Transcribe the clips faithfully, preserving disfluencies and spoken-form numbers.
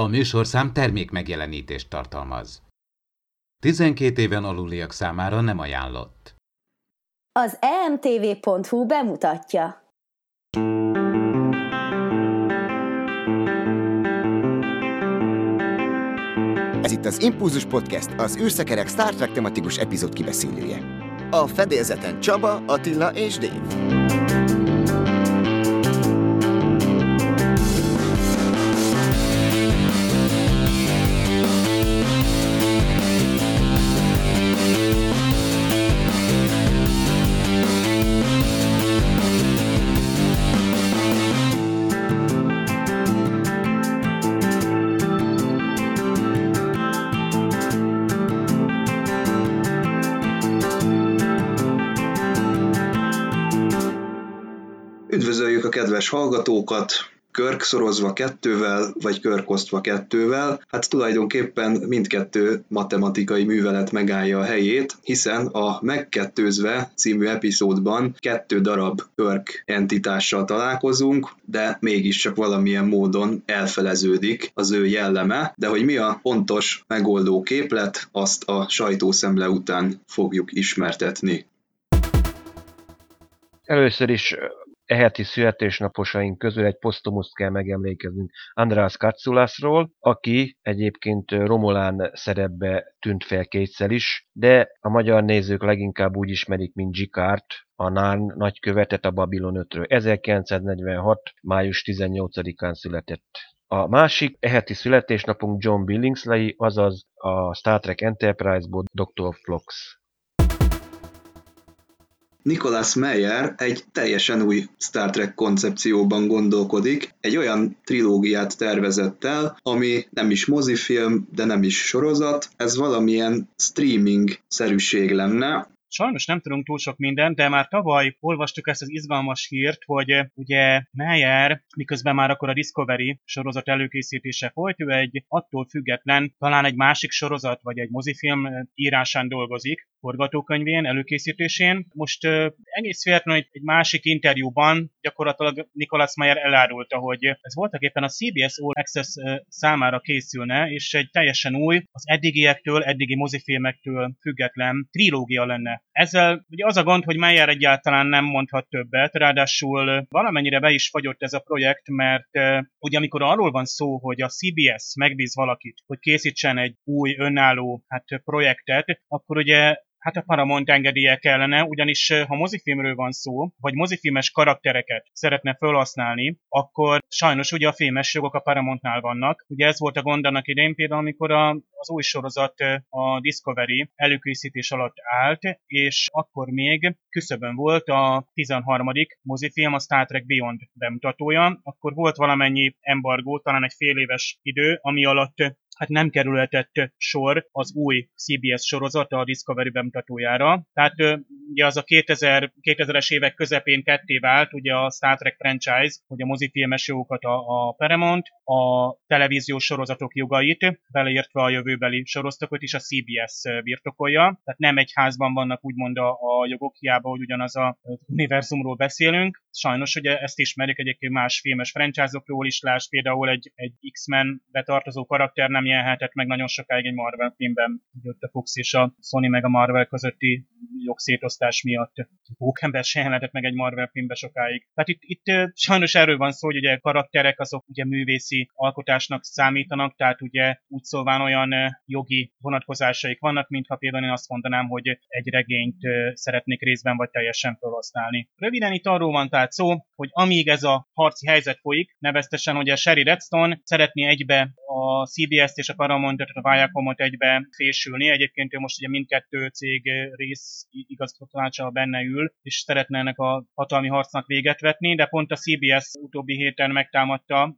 A műsorszám termékmegjelenítést tartalmaz. tizenkét éven aluliak számára nem ajánlott. Az e m t v pont h u bemutatja. Ez itt az Impulzus Podcast, az űrszekerek Star Trek tematikus epizód kibeszélője. A fedélzeten Csaba, Attila és Dén. Üdvözöljük a kedves hallgatókat, körkszorozva kettővel, vagy körkosztva kettővel. Hát tulajdonképpen mindkettő matematikai művelet megállja a helyét, hiszen a Megkettőzve című epizódban kettő darab körk entitással találkozunk, de mégiscsak valamilyen módon elfeleződik az ő jelleme, de hogy mi a pontos megoldó képlet, azt a sajtószemle után fogjuk ismertetni. Először is e heti születésnaposaink közül egy posztumuszt kell megemlékeznünk András Katszulászról, aki egyébként Romulán szerepbe tűnt fel kétszer is, de a magyar nézők leginkább úgy ismerik, mint G'Kart, a Narn nagykövetet a Babylon ötről. ezerkilencszáznegyvenhat. május tizennyolcadikán született. A másik e heti születésnapunk John Billingsley, azaz a Star Trek Enterprise-ból doktor Phlox. Nicholas Meyer egy teljesen új Star Trek koncepcióban gondolkodik, egy olyan trilógiát tervezett el, ami nem is mozifilm, de nem is sorozat, ez valamilyen streaming-szerűség lenne. Sajnos nem tudunk túl sok mindent, de már tavaly olvastuk ezt az izgalmas hírt, hogy ugye Meyer, miközben már akkor a Discovery sorozat előkészítése folyt, ő egy attól független, talán egy másik sorozat, vagy egy mozifilm írásán dolgozik, forgatókönyvén, előkészítésén. Most uh, egész véletlenül egy másik interjúban gyakorlatilag Nicholas Meyer elárulta, hogy ez voltak éppen a cé bé es All Access uh, számára készülne, és egy teljesen új, az eddigiektől, eddigi mozifilmektől független trilógia lenne. Ezzel ugye az a gond, hogy Meyer egyáltalán nem mondhat többet, ráadásul valamennyire be is fagyott ez a projekt, mert uh, ugye amikor arról van szó, hogy a cé bé es megbíz valakit, hogy készítsen egy új, önálló hát, projektet, akkor ugye hát a Paramount engedélye kellene, ugyanis ha mozifilmről van szó, vagy mozifilmes karaktereket szeretne felhasználni, akkor sajnos ugye a filmes jogok a Paramountnál vannak. Ugye ez volt a gond annak idején például, amikor a, az új sorozat a Discovery előkészítés alatt állt, és akkor még küszöbön volt a tizenharmadik mozifilm, a Star Trek Beyond bemutatója, akkor volt valamennyi embargó, talán egy fél éves idő, ami alatt hát nem kerülhetett sor az új cé bé es sorozat a Discovery bemutatójára. Tehát ugye az a kétezres évek közepén ketté vált, ugye a Star Trek franchise, hogy a mozifilmes jogokat a, a Paramount, a televíziós sorozatok jogait, beleértve a jövőbeli sorozatokot is a cé bé es birtokolja. Tehát nem egy házban vannak úgymond a, a jogok, hiába, hogy ugyanaz a univerzumról beszélünk. Sajnos ugye ezt ismerjük egyébként más filmes franchise-okról is, lásd például egy, egy X-Menbe tartozó karakter nem jelenhetett meg nagyon sokáig egy Marvel filmben, ugye ott a Fox és a Sony meg a Marvel közötti jogszétosztás miatt. Pókember sem jelenhetett meg egy Marvel filmben sokáig. Tehát itt, itt sajnos erről van szó, hogy ugye karakterek azok ugye művészi alkotásnak számítanak, tehát ugye úgy szóván olyan jogi vonatkozásaik vannak, mintha például én azt mondanám, hogy egy regényt szeretnék részben vagy teljesen felhasználni. Röviden itt arról van tehát szó, hogy amíg ez a harci helyzet folyik, neveztesen ugye Shari Redstone szeretné egybe a cé bé es és a Paramountot, a Viacomot egybe fésülni. Egyébként ő most ugye mindkettő cég rész igazgatótanácsa benne ül, és szeretne ennek a hatalmi harcnak véget vetni, de pont a cé bé es utóbbi héten megtámadta,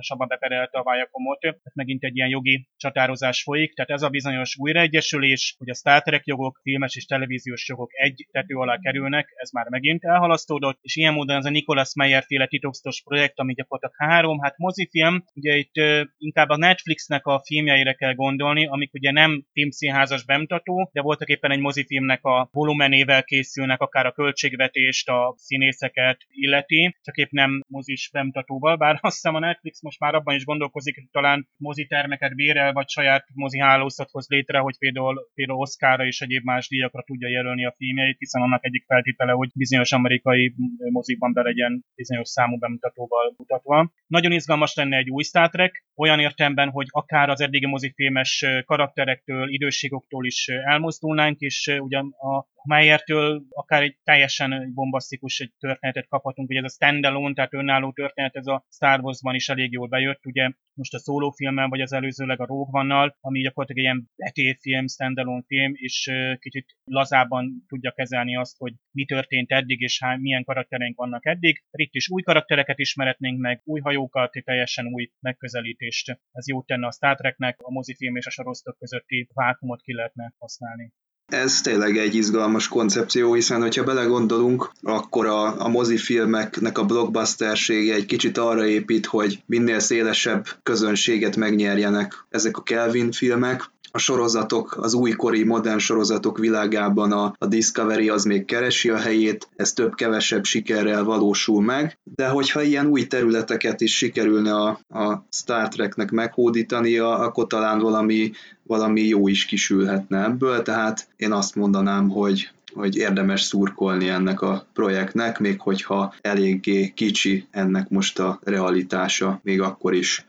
Csaba beperelte a Viacomot, tehát megint egy ilyen jogi csatározás folyik, tehát ez a bizonyos újraegyesülés, hogy a Star Trek jogok, filmes és televíziós jogok egy tető alá kerülnek, ez már megint elhalasztódott, és ilyen módon ez a Nicholas Meyer féle titokzatos projekt, ami gyakorlatilag három, hát mozifilm, ugye itt inkább inkább a Netflixnek a filmjeire kell gondolni, amik ugye nem filmszínházas bemutató, de voltak éppen egy mozifilmnek a volumenével készülnek, akár a költségvetést, a színészeket illeti, csak épp nem mozis bemutatóval, bár azt hiszem a Netflix most már abban is gondolkozik, hogy talán mozitermeket bérel, vagy saját mozihálózathoz létre, hogy például, például Oscarra és egyéb más díjakra tudja jelölni a filmjeit, hiszen annak egyik feltétele, hogy bizonyos amerikai mozikban be legyen bizonyos számú bemutatóval mutatva. Nagyon izgalmas lenne egy új Star Trek, olyan értelemben, hogy akár az eddigi mozifilmes karakterektől, időségoktól is elmozdulnánk, és ugyan a Meyertől akár egy teljesen bombasztikus egy történetet kaphatunk, ugye ez a standalone, tehát önálló történet, ez a Star Wars-ban is elég jól bejött, ugye most a szólófilmmel, vagy az előzőleg a Rogue One-nal, ami gyakorlatilag ilyen betétfilm, standalone film, és kicsit lazábban tudja kezelni azt, hogy mi történt eddig, és hány, milyen karaktereink vannak eddig. Itt is új karaktereket ismerhetnénk meg, új hajókat, teljesen új megközelítést. Ez jót tenne a Star Treknek, a mozifilm és a sorosztok közötti vákuumot ki lehetne használni. Ez tényleg egy izgalmas koncepció, hiszen hogyha belegondolunk, akkor a, a mozifilmeknek a blockbustersége egy kicsit arra épít, hogy minél szélesebb közönséget megnyerjenek ezek a Kelvin filmek. A sorozatok, az újkori, modern sorozatok világában a, a Discovery az még keresi a helyét, ez több-kevesebb sikerrel valósul meg, de hogyha ilyen új területeket is sikerülne a, a Star Treknek meghódítania, akkor talán valami, valami jó is kisülhetne ebből, tehát én azt mondanám, hogy, hogy érdemes szurkolni ennek a projektnek, még hogyha eléggé kicsi ennek most a realitása, még akkor is.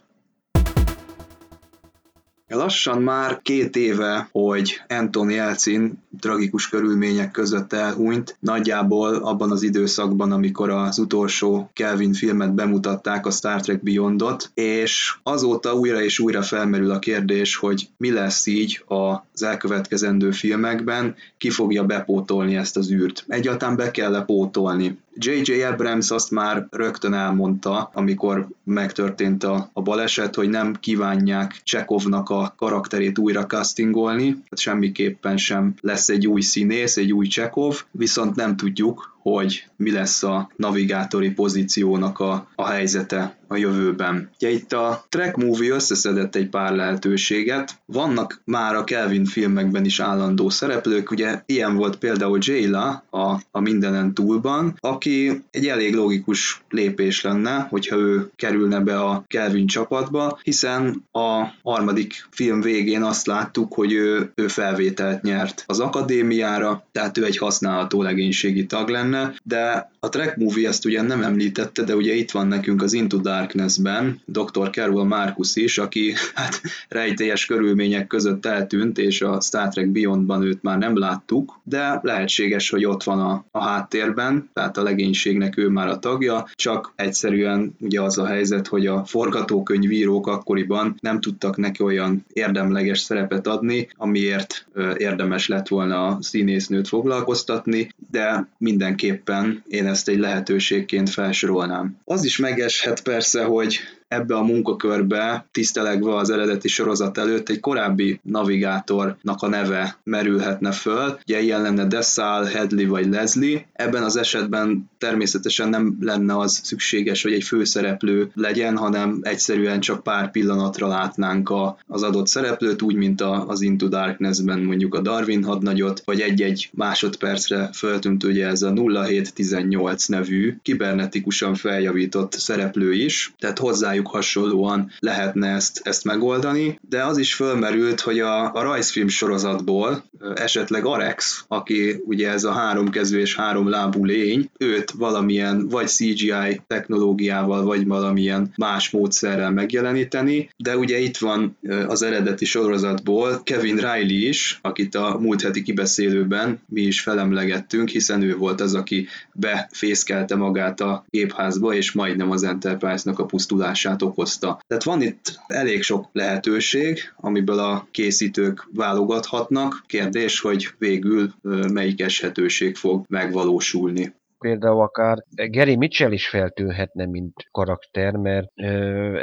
Lassan már két éve, hogy Anton Jelcin tragikus körülmények között elhunyt, nagyjából abban az időszakban, amikor az utolsó Kelvin filmet bemutatták, a Star Trek Beyondot, és azóta újra és újra felmerül a kérdés, hogy mi lesz így az elkövetkezendő filmekben, ki fogja bepótolni ezt az űrt. Egyáltalán be kell pótolni. dzsé dzsé Abrams azt már rögtön elmondta, amikor megtörtént a, a baleset, hogy nem kívánják Csekovnak a karakterét újra castingolni, tehát semmiképpen sem lesz egy új színész, egy új Csekov, viszont nem tudjuk, hogy mi lesz a navigátori pozíciónak a, a helyzete a jövőben. Ugye itt a Trek Movie összeszedett egy pár lehetőséget, vannak már a Kelvin filmekben is állandó szereplők, ugye ilyen volt például Jaylah a, a Mindenen Túlban, aki egy elég logikus lépés lenne, hogyha ő kerülne be a Kelvin csapatba, hiszen a harmadik film végén azt láttuk, hogy ő, ő felvételt nyert az akadémiára, tehát ő egy használható legénységi tag lenne, de a Trek Movie ezt ugye nem említette, de ugye itt van nekünk az Into Darkness-ben doktor Carol Marcus is, aki hát rejtélyes körülmények között eltűnt, és a Star Trek Beyondban őt már nem láttuk, de lehetséges, hogy ott van a, a háttérben, tehát a legénységnek ő már a tagja, csak egyszerűen ugye az a helyzet, hogy a forgatókönyvírók akkoriban nem tudtak neki olyan érdemleges szerepet adni, amiért érdemes lett volna a színésznőt foglalkoztatni, de mindenki Képpen én ezt egy lehetőségként felsorolnám. Az is megeshet persze, hogy ebbe a munkakörbe, tisztelegve az eredeti sorozat előtt, egy korábbi navigátornak a neve merülhetne föl. Ugye ilyen lenne Dessal, Hedley vagy Leslie. Ebben az esetben természetesen nem lenne az szükséges, hogy egy főszereplő legyen, hanem egyszerűen csak pár pillanatra látnánk a, az adott szereplőt, úgy, mint a, az Into Darkness-ben mondjuk a Darwin hadnagyot, vagy egy-egy másodpercre föltűnt ugye ez a nulla hét tizennyolc nevű, kibernetikusan feljavított szereplő is, tehát hozzájuk hasonlóan lehetne ezt, ezt megoldani, de az is fölmerült, hogy a, a rajzfilm sorozatból esetleg Arex, aki ugye ez a háromkezű és háromlábú lény, őt valamilyen vagy cé gé i technológiával, vagy valamilyen más módszerrel megjeleníteni, de ugye itt van az eredeti sorozatból Kevin Riley is, akit a múlt heti kibeszélőben mi is felemlegettünk, hiszen ő volt az, aki befészkelte magát a gépházba, és majdnem az Enterprise-nak a pusztulását okozta. Tehát van itt elég sok lehetőség, amiből a készítők válogathatnak. Kérdés, hogy végül melyik eshetőség fog megvalósulni. Például akár Gary Mitchell is feltűnhetne, mint karakter, mert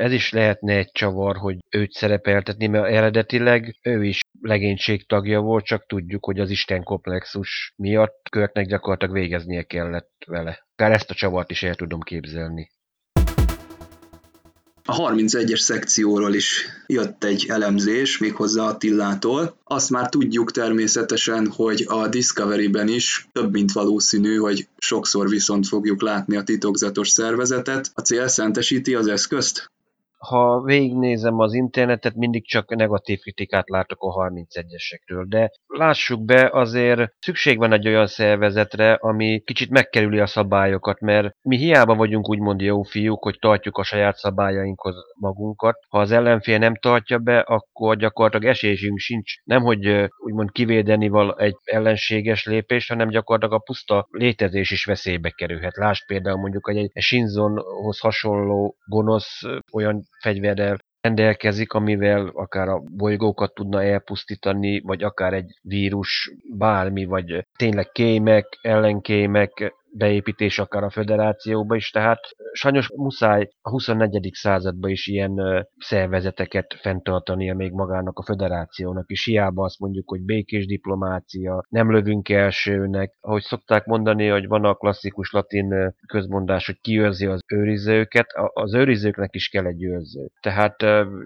ez is lehetne egy csavar, hogy őt szerepeltetni, mert eredetileg ő is legénység tagja volt, csak tudjuk, hogy az Isten komplexus miatt Körtnek gyakorlatilag végeznie kellett vele. Akár ezt a csavart is el tudom képzelni. A harmincegyes szekcióról is jött egy elemzés, méghozzá Attilától. Azt már tudjuk természetesen, hogy a Discovery-ben is több mint valószínű, hogy sokszor viszont fogjuk látni a titokzatos szervezetet. A cél szentesíti az eszközt? Ha végignézem az internetet, mindig csak negatív kritikát látok a harmincegyesekről, de lássuk be, azért szükség van egy olyan szervezetre, ami kicsit megkerüli a szabályokat, mert mi hiába vagyunk úgymond jó fiúk, hogy tartjuk a saját szabályainkhoz magunkat. Ha az ellenfél nem tartja be, akkor gyakorlatilag esélyünk sincs. Nemhogy úgymond kivédeni vala egy ellenséges lépést, hanem gyakorlatilag a puszta létezés is veszélybe kerülhet. Lásd például mondjuk, hogy egy Shinzonhoz hasonló gonosz olyan fegyverrel rendelkezik, amivel akár a bolygókat tudna elpusztítani, vagy akár egy vírus, bármi, vagy tényleg kémek, ellenkémek beépítés akár a föderációba is, tehát sajnos muszáj a huszonnegyedik században is ilyen szervezeteket fenntartania még magának a föderációnak is, hiába azt mondjuk, hogy békés diplomácia, nem lövünk elsőnek, ahogy szokták mondani, hogy van a klasszikus latin közmondás, hogy ki őrzi az őrizőket, az őrizőknek is kell egy őrző. Tehát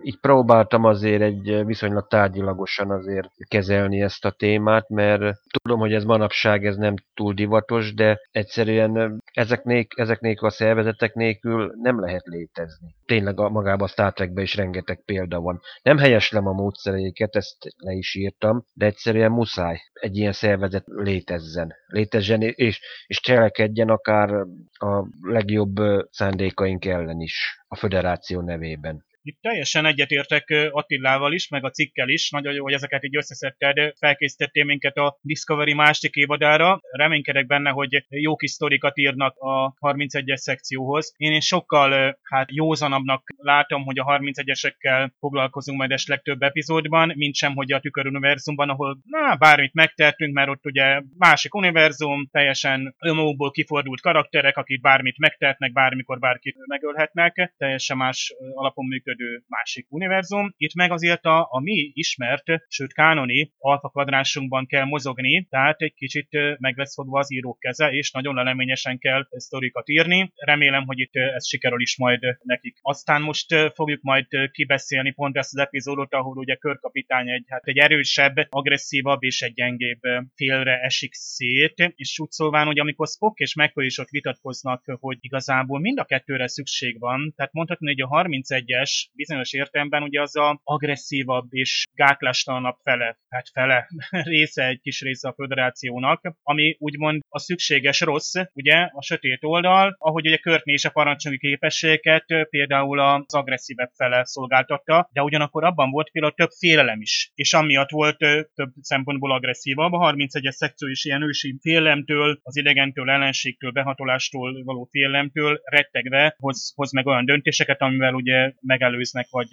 így próbáltam azért egy viszonylag tárgyilagosan azért kezelni ezt a témát, mert tudom, hogy ez manapság ez nem túl divatos, de egyszer Egyszerűen ezek nélkül, ezek nélkül a szervezetek nélkül nem lehet létezni. Tényleg a, magában a Star Trekben is rengeteg példa van. Nem helyeslem a módszereiket, ezt le is írtam, de egyszerűen muszáj egy ilyen szervezet létezzen. Létezzen és, és cselekedjen akár a legjobb szándékaink ellen is a föderáció nevében. Itt teljesen egyetértek Attilával is, meg a cikkel is. Nagyon jó, hogy ezeket így összeszedted. Felkészítettél minket a Discovery másik évadára. Reménykedek benne, hogy jó kis sztorikat írnak a harmincegyes szekcióhoz. Én is sokkal hát, józanabbnak látom, hogy a harmincegyesekkel foglalkozunk majd esetleg több epizódban, mint sem, hogy a tüköruniverzumban, ahol na, bármit megtettünk, mert ott ugye másik univerzum, teljesen önmagukból kifordult karakterek, akik bármit megtehetnek, bármikor bárkit megölhetnek. Teljesen más alapon működik másik univerzum. Itt meg azért a, a mi ismert, sőt kánoni alfa kvadránsunkban kell mozogni, tehát egy kicsit meg lesz fogva az írók keze, és nagyon leleményesen kell sztorikat írni. Remélem, hogy itt ez sikerül is majd nekik. Aztán most fogjuk majd kibeszélni pont ezt az epizódot, ahol ugye körkapitány egy, hát egy erősebb, agresszívabb és egy gyengébb félre esik szét, és úgy szólván, hogy amikor Spock és McCoy is ott vitatkoznak, hogy igazából mind a kettőre szükség van, tehát mondhatni, hogy a harmincegyes bizonyos értelemben ugye az a agresszívabb és gátlástalanabb fele, hát fele része, egy kis része a föderációnak, ami úgymond a szükséges rossz, ugye a sötét oldal, ahogy ugye Körtné és a parancsnoki képességeket például az agresszívebb fele szolgáltatta, de ugyanakkor abban volt például több félelem is, és amiatt volt több szempontból agresszívabb. A harmincegyes szekció is ilyen ősi félelemtől, az idegentől, ellenségtől, behatolástól való félelemtől rettegve hoz, hoz meg olyan döntéseket, amivel ugye meg előznek, vagy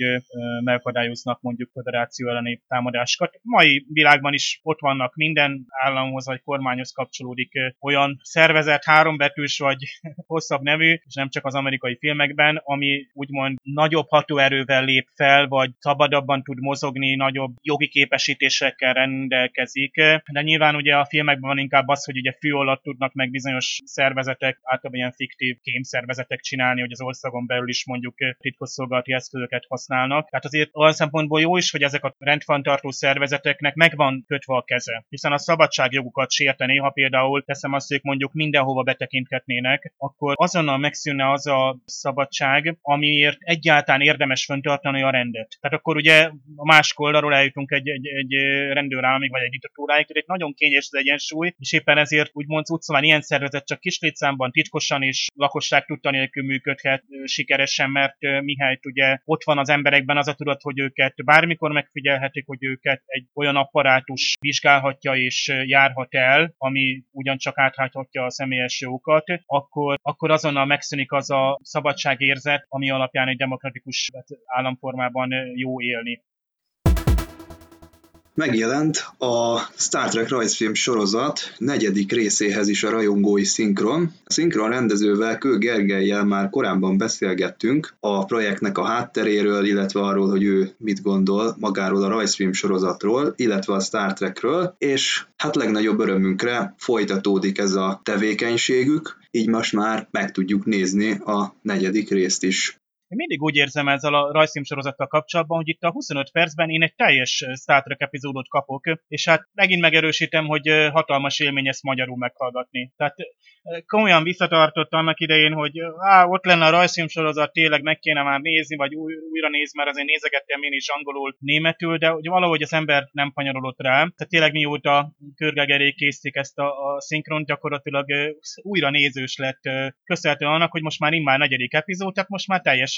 megakadályoznak mondjuk föderáció elleni támadásokat. Mai világban is ott vannak, minden államhoz vagy kormányhoz kapcsolódik olyan szervezet, hárombetűs vagy hosszabb nevű, és nem csak az amerikai filmekben, ami úgymond nagyobb hatóerővel lép fel, vagy szabadabban tud mozogni, nagyobb jogi képesítésekkel rendelkezik. De nyilván ugye a filmekben van inkább az, hogy ugye fű alatt tudnak meg bizonyos szervezetek, általában ilyen fiktív kémszervezetek csinálni, hogy az országon belül is mondjuk titkosszolgálati eszközöket használnak. Tehát azért olyan szempontból jó is, hogy ezek a rendfenntartó szervezeteknek megvan kötve a keze, hiszen a szabadságjogukat sértené, ha például teszem azt, hogy mondjuk mindenhova betekinthetnének, akkor azonnal megszűnne az a szabadság, amiért egyáltalán érdemes fenntartani a rendet. Tehát akkor ugye a másik oldalról eljutunk egy, egy, egy rendőrállamig, vagy egy diktatúráig, tehát egy nagyon kényes az egyensúly, és éppen ezért úgymond szóval ilyen szervezet csak kis létszámban, titkosan és lakosság tudta nélkül működhet sikeresen, mert mihelyt ugye ott van az emberekben az a tudat, hogy őket bármikor megfigyelhetik, hogy őket egy olyan apparátus vizsgálhatja és járhat el, ami ugyancsak áthajthatja a személyes jogokat, akkor, akkor azonnal megszűnik az a szabadságérzet, ami alapján egy demokratikus államformában jó élni. Megjelent a Star Trek rajzfilm sorozat negyedik részéhez is a rajongói szinkron. A szinkron rendezővel, Kő Gergellyel már korábban beszélgettünk a projektnek a hátteréről, illetve arról, hogy ő mit gondol magáról a rajzfilm sorozatról, illetve a Star Trekről, és hát legnagyobb örömünkre folytatódik ez a tevékenységük, így most már meg tudjuk nézni a negyedik részt is. Én mindig úgy érzem ezzel a rajzfilmsorozattal kapcsolatban, hogy itt a huszonöt percben én egy teljes Star Trek epizódot kapok, és hát megint megerősítem, hogy hatalmas élmény ezt magyarul meghallgatni. Tehát komolyan visszatartott annak idején, hogy á, ott lenne a rajzfilmsorozat, tényleg meg kéne már nézni, vagy új, újra néz, mert azért nézegettem én is angolul, németül, de hogy valahogy az ember nem kanyarodott rá. Tehát tényleg mióta Körgegeré készítik ezt a, a szinkront, gyakorlatilag újra nézős lett, köszönhetően annak, hogy most már immár negyedik epizód, tehát most már teljes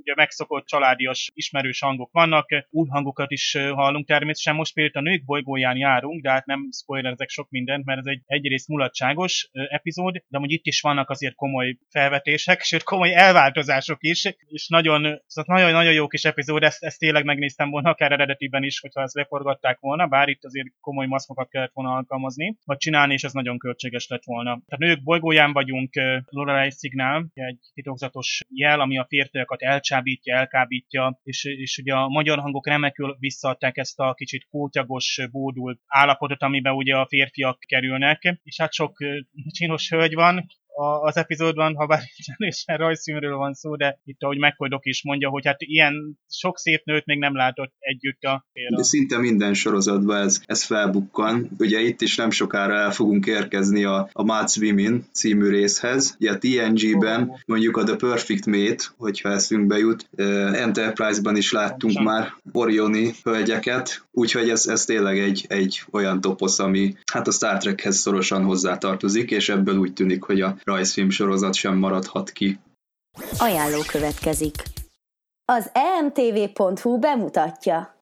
ugye megszokott családias ismerős hangok vannak, új hangokat is hallunk természetesen. Most például a nők bolygóján járunk, de hát nem spoilerezek sok mindent, mert ez egy egyrészt mulatságos epizód, de amúgy itt is vannak azért komoly felvetések, sőt komoly elváltozások is, és nagyon, nagyon, nagyon jó kis epizód, ezt, ezt tényleg megnéztem volna, akár eredetiben is, hogyha ezt leforgatták volna, bár itt azért komoly maszkokat kellett volna alkalmazni, vagy csinálni, és ez nagyon költséges lett volna. Tehát nők bolygóján vagyunk, Lorelei szignál, egy titokzatos jel, ami a férfiakat elcsábítja, elkábítja, és, és ugye a magyar hangok remekül visszaadták ezt a kicsit kótyagos, bódult állapotot, amiben ugye a férfiak kerülnek, és hát sok csinos hölgy van az epizódban, ha bár teljesen rajzfilmről van szó, de itt, ahogy McCoy-dok is mondja, hogy hát ilyen sok szép nőt még nem látott együtt a félre. De szinte minden sorozatban ez, ez felbukkan. Ugye itt is nem sokára el fogunk érkezni a, a Mads Women című részhez. Ugye a té en gé-ben mondjuk a The Perfect Mate, hogyha eszünkbe jut, Enterprise-ban is láttunk Sem. már Orioni hölgyeket, úgyhogy ez, ez tényleg egy, egy olyan toposz, ami hát a Star Trekhez szorosan hozzátartozik, és ebből úgy tűnik, hogy a rajzfilm sorozat sem maradhat ki. Ajánló következik. Az e m t v pont h u bemutatja.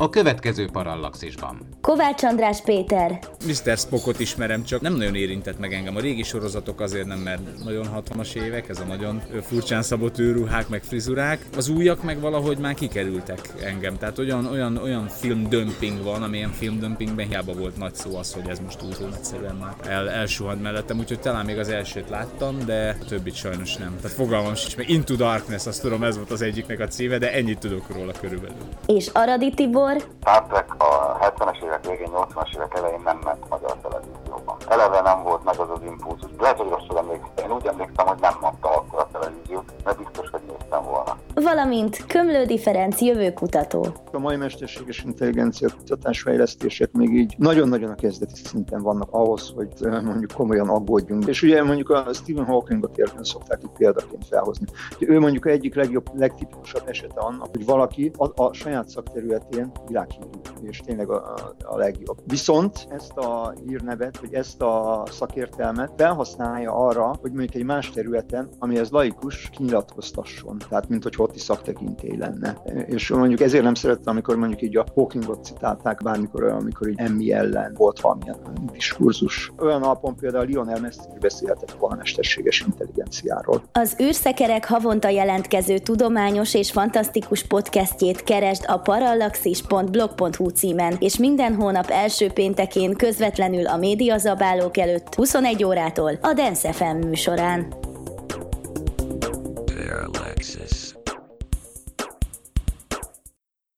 A következő Parallaxisban. Kovács András Péter. miszter Spockot ismerem, csak nem nagyon érintett meg engem. A régi sorozatok azért nem, mert nagyon hatvanas évek, ez a nagyon furcsán szabott őrruhák, meg frizurák. Az újak meg valahogy már kikerültek engem. Tehát olyan, olyan, olyan filmdömping van, amilyen filmdömpingben hiába volt nagy szó az, hogy ez most újról egyszerűen már el, elsuhant mellettem, úgyhogy talán még az elsőt láttam, de a többit sajnos nem. Tehát fogalmam sincs, mert Into Darkness, azt tudom, ez volt az egyiknek a címe, de ennyit tudok róla körülbelül. És Aradi Tibor. Star Trek a hetvenes évek végén, nyolcvanas évek elején nem ment magyar televízióban. Eleve nem volt meg az az impulzus, de lehet, hogy rosszul emlékszem. Én úgy emlékszem, hogy nem mondta akkor a televíziót, mert biztos, hogy néztem volna. Valamint Kömlődi Ferenc jövőkutató. A mai mesterséges intelligencia kutatásfejlesztések még így nagyon-nagyon a kezdeti szinten vannak ahhoz, hogy mondjuk komolyan aggódjunk. És ugye mondjuk a Stephen Hawkingot érten szokták itt példaként felhozni. Ő mondjuk egyik legjobb, legtipikusabb esete annak, hogy valaki a, a saját szakterületén világhírű, és tényleg a, a legjobb. Viszont ezt a hírnevet, vagy ezt a szakértelmet felhasználja arra, hogy mondjuk egy más területen, amihez laikus, kinyilatkoztasson. Tehát, mint hogy hoti szaktekintély lenne. És mondjuk ezért nem szerettem, amikor mondjuk így a Hawkingot citálták bármikor, amikor így emmi ellen volt valamilyen diskurzus. Olyan alapon például Lionel Messi beszélhetett a mesterséges intelligenciáról. Az űrszekerek havonta jelentkező tudományos és fantasztikus podcastjét keresd a Parallaxis .blog.hu címen, és minden hónap első péntekén közvetlenül a médiazabálók előtt huszonegy órától a Dance ef em műsorán.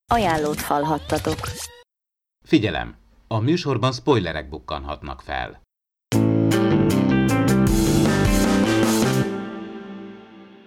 Ajánlót hallhattatok. Figyelem! A műsorban spoilerek bukkanhatnak fel.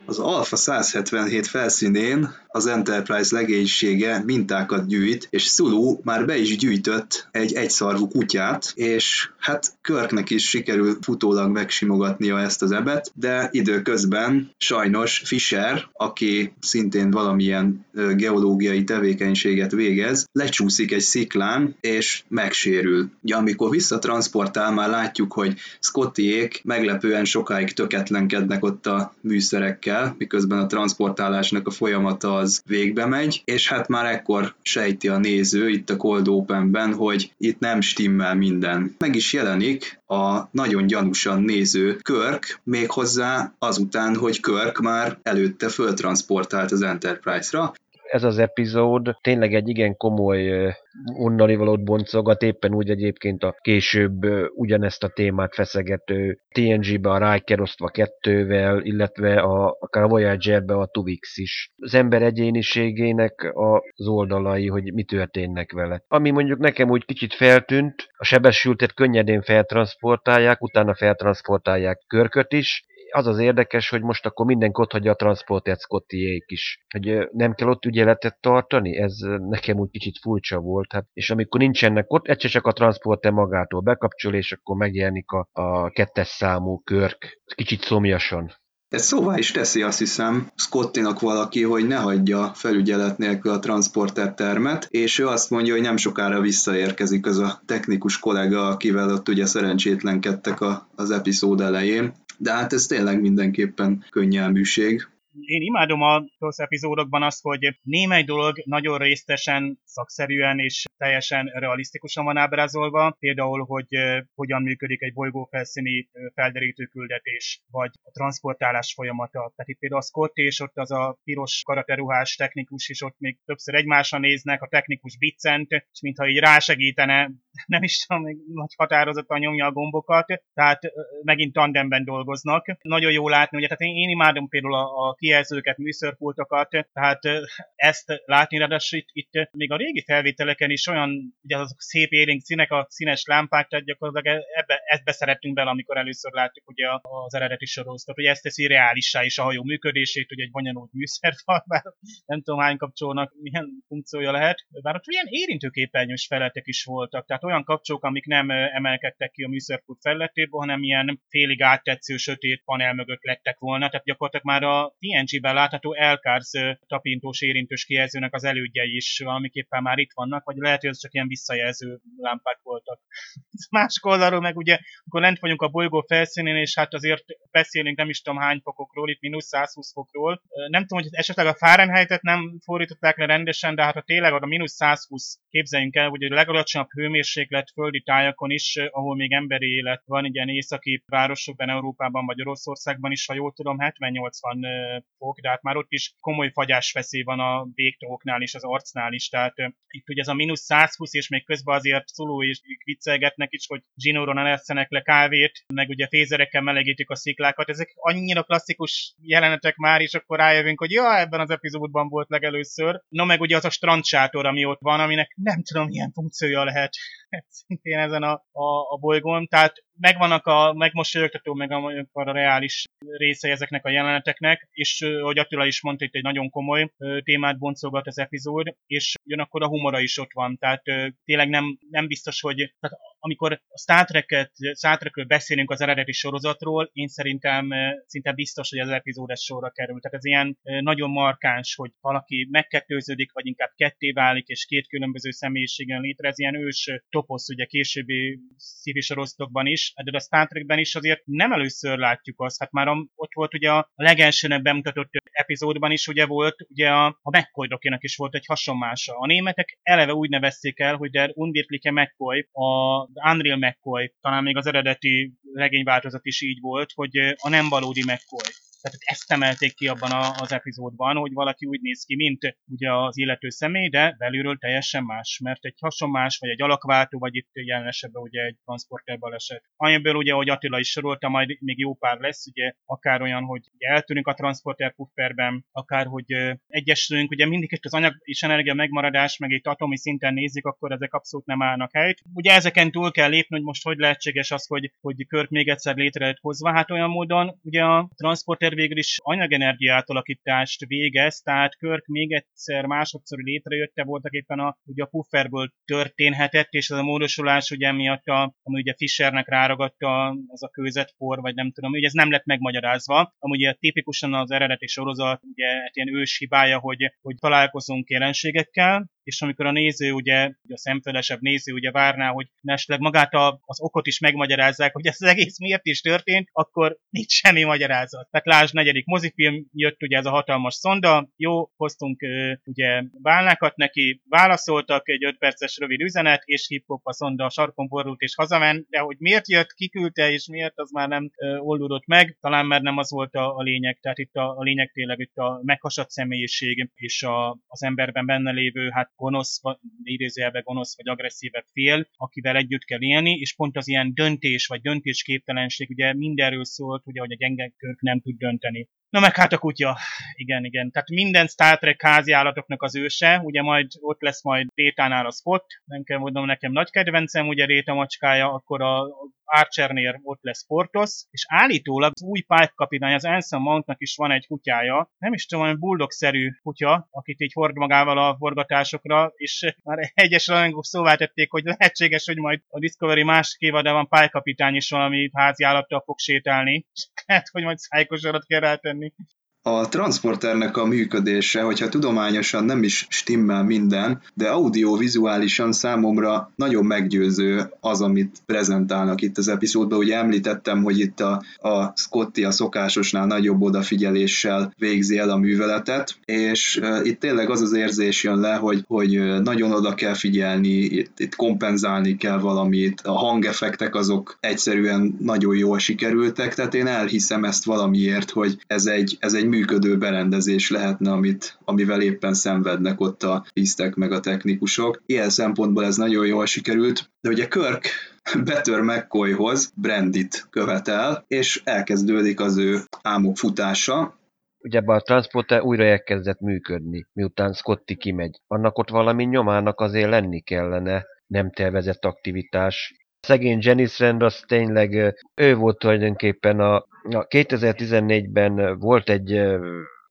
Az Alpha száz hetvenhét felszínén az Enterprise legénysége mintákat gyűjt, és Sulu már be is gyűjtött egy egyszarvú kutyát, és hát Kirknek is sikerül futólag megsimogatnia ezt az ebet, de időközben sajnos Fisher, aki szintén valamilyen geológiai tevékenységet végez, lecsúszik egy sziklán, és megsérül. Ja, amikor visszatranszportál, már látjuk, hogy Scottyék meglepően sokáig töketlenkednek ott a műszerekkel, miközben a transzportálásnak a folyamata az végbe megy, és hát már ekkor sejti a néző itt a Cold Openben, hogy itt nem stimmel minden. Meg is jelenik a nagyon gyanúsan néző Kirk, méghozzá azután, hogy Kirk már előtte föltranszportált az Enterprise-ra. ez az epizód tényleg egy igen komoly onnanivalót boncolgat, éppen úgy egyébként a később ugyanezt a témát feszegető té en gé-be a Riker osztva kettővel, illetve a, akár a Voyager-be a Tuvix is. Az ember egyéniségének az oldalai, hogy mi történnek vele. Ami mondjuk nekem úgy kicsit feltűnt, a sebesültet könnyedén feltranszportálják, utána feltranszportálják Körköt is. Az az érdekes, hogy most akkor mindenki ott hagyja a transportját Scottyék is. Hogy nem kell ott ügyeletet tartani? Ez nekem úgy kicsit furcsa volt. Hát, és amikor nincsenek ott, egyszer csak a transporter magától bekapcsol, és akkor megjelenik a, a kettes számú Körk. Kicsit szomjasan. Ez szóvá is teszi, azt hiszem, Scottynak valaki, hogy ne hagyja felügyelet nélkül a transporter termet, és ő azt mondja, hogy nem sokára visszaérkezik az a technikus kollega, akivel ott ugye szerencsétlenkedtek a, az epizód elején. De hát ez tényleg mindenképpen könnyelműség. Én imádom a rossz epizódokban azt, hogy némely dolog nagyon részletesen, szakszerűen és teljesen realisztikusan van ábrázolva. Például, hogy hogyan működik egy bolygófelszíni felderítő küldetés, vagy a transportálás folyamata. Tehát itt például a Scott és ott az a piros karateruhás technikus is ott még többször egymásra néznek, a technikus biccent, és mintha így rásegítene, nem is tudom, nagy határozottan nyomja a gombokat, tehát megint tandemben dolgoznak. Nagyon jó látni, ugye, tehát én, én imádom például a, a kijelzőket, műszerpultokat, tehát ezt látni, ráadásul itt, itt még a régi felvételeken is olyan, ugye azok szép élénk színek, a színes lámpák, tehát gyakorlatilag ebbe, ezt beszerettünk bele, amikor először látjuk ugye az eredeti sorozatot, hogy ezt teszi reálissá is a hajó működését, ugye egy bonyolult műszerfal, bár nem tudom hány kapcsolónak milyen funkciója lehet, bár ott ilyen érintőképernyős felületek is voltak, tehát olyan kapcsolók, amik nem emelkedtek ki a műszerpult felületéből, hanem ilyen félig áttetsző sötét panel mögött lettek volna, tehát gyakorlatilag már a té en gé-ben látható elkársz tapintós érintős kijelzőnek az elődjei is valamiképpen már itt vannak, vagy lehet, hogy ez csak ilyen visszajelző lámpák voltak. Más oldalról meg ugye, akkor lent vagyunk a bolygó felszínén, és hát azért beszélünk nem is tudom hány fokokról, itt mínusz százhúsz fokról. Nem tudom, hogy esetleg a Fahrenheit-et nem fordították le rendesen, de hát ha tényleg a mínusz százhúsz, képzeljünk el, hogy a legalacsonyabb hőmérséklet földi tájakon is, ahol még emberi élet van, ilyen északi városokban, Európában vagy Oroszországban is, ha jól tudom, hetven-nyolcvan fok, de hát már ott is komoly fagyásveszély van a végtagoknál és az arcnál is, tehát itt ugye ez a mínusz százhúsz, és még közben azért szuló és viccelgetnek is, hogy zsinóron elesszenek le kávét, meg ugye fézerekkel melegítik a sziklákat, ezek annyira klasszikus jelenetek már, és akkor rájövünk, hogy ja, ebben az epizódban volt legelőször. No meg ugye az a strandsátor, ami ott van, aminek nem tudom, milyen funkciója lehet szintén ezen a, a, a bolygón, tehát megvannak a megmosolyogtató, meg a, a reális része ezeknek a jeleneteknek, és ahogy Attila is mondta, itt egy nagyon komoly témát boncolgat az epizód, és ugyanakkor a humora is ott van, tehát tényleg nem, nem biztos, hogy tehát amikor a Star Trek-et, Star Trekről beszélünk az eredeti sorozatról, én szerintem szinte biztos, hogy az epizód ez sorra kerül. Tehát ez ilyen nagyon markáns, hogy valaki megkettőződik, vagy inkább ketté válik, és két különböző személyiségen létre. Ez ilyen ős toposz, ugye későbbi sci-fi sorozatokban is, de a Star Trekben is azért nem először látjuk azt. Hát már ott volt ugye a legelsőnek bemutatott epizódban is ugye volt, ugye a, a McCoy dokinak is volt egy hasonmása. A németek eleve úgy nevezték el, hogy der unwirkliche McCoy, a Unreal McCoy, talán még az eredeti regényváltozat is így volt, hogy a nem valódi McCoy. Tehát ezt emelték ki abban a, az epizódban, hogy valaki úgy néz ki, mint ugye az illető személy, de belülről teljesen más, mert egy hasonmás, vagy egy alakváltó, vagy itt jelen esetben ugye egy transporter baleset. Amiből ugye, ahogy Attila is sorolta, majd még jó pár lesz, ugye akár olyan, hogy eltűnünk a transporter pufferben, akár hogy egyesülünk, ugye mindig itt az anyag és energia megmaradás, meg itt atomi szinten nézik, akkor ezek abszolút nem állnak helyt. Ugye ezeken túl kell lépni, hogy most hogy lehetséges az, hogy, hogy Körk még egyszer létre lett hozva, hát olyan módon, ugye a transporter végül is anyagenergia átalakítást végez, tehát Körk még egyszer másodszori létrejötte voltak éppen a, ugye a pufferből történhetett, és ez a módosulás ugye miatt, a, ami ugye Fishernek ráragadta ez a kőzetpor, vagy nem tudom, ugye ez nem lett megmagyarázva. Amúgy a tipikusan az eredeti sorozat ugye ilyen ős hibája, hogy, hogy találkozunk jelenségekkel, és amikor a néző, ugye, a szemfölesebb néző ugye várná, hogy esetleg magát a, az okot is megmagyarázzák, hogy ez az egész miért is történt, akkor nincs semmi magyarázat. Tehát lásd, negyedik mozifilm, jött ugye ez a hatalmas szonda, jó, hoztunk ugye bálnákat neki, válaszoltak, egy öt perces rövid üzenet, és hip-hop a szonda a sarkon borult és hazament, de hogy miért jött, kiküldte és miért, az már nem oldódott meg, talán már nem az volt a, a lényeg, tehát itt a, a lényeg tényleg itt a meghasadt személyiség és a, az emberben benne lévő, hát gonosz, idézőjelben gonosz vagy agresszívebb fél, akivel együtt kell élni, és pont az ilyen döntés vagy döntésképtelenség ugye mindenről szólt, ugye, hogy a gyenge kör nem tud dönteni. Na meg hát a kutya, igen, igen. Tehát minden Star Trek háziállatoknak az őse, ugye majd ott lesz majd Rétánál a Spot, nem kell mondom, nekem nagy kedvencem, ugye Réta macskája, akkor a Archernél ott lesz Portos, és állítólag az új Pike kapitány, az Anson Mountnak is van egy kutyája, nem is tudom, olyan bulldog-szerű kutya, akit így hord magával a forgatásokra, és már egyes rajongók szóvá tették, hogy lehetséges, hogy majd a Discovery másik évadában Pike kapitány is valami háziállattal fog sétálni, hát, hogy majd szájkosarat kell rátenni. A transporternek a működése, hogyha tudományosan nem is stimmel minden, de audiovizuálisan számomra nagyon meggyőző az, amit prezentálnak itt az epizódban. Ugye említettem, hogy itt a, a Scotty a szokásosnál nagyobb odafigyeléssel végzi el a műveletet, és itt tényleg az az érzés jön le, hogy, hogy nagyon oda kell figyelni, itt, itt kompenzálni kell valamit, a hangeffektek azok egyszerűen nagyon jól sikerültek, tehát én elhiszem ezt valamiért, hogy ez egy, ez egy működő berendezés lehetne, amit, amivel éppen szenvednek ott a tisztek meg a technikusok. Ilyen szempontból ez nagyon jól sikerült, de ugye Kirk betör McCoyhoz, Brandit követel, és elkezdődik az ő álmok futása. Ugye a transporter újra elkezdett működni, miután Scotty kimegy. Annak ott valami nyomának azért lenni kellene, nem tervezett aktivitás. Szegény Janice Rand az tényleg, ő volt tulajdonképpen a Na, kétezer-tizennégyben volt egy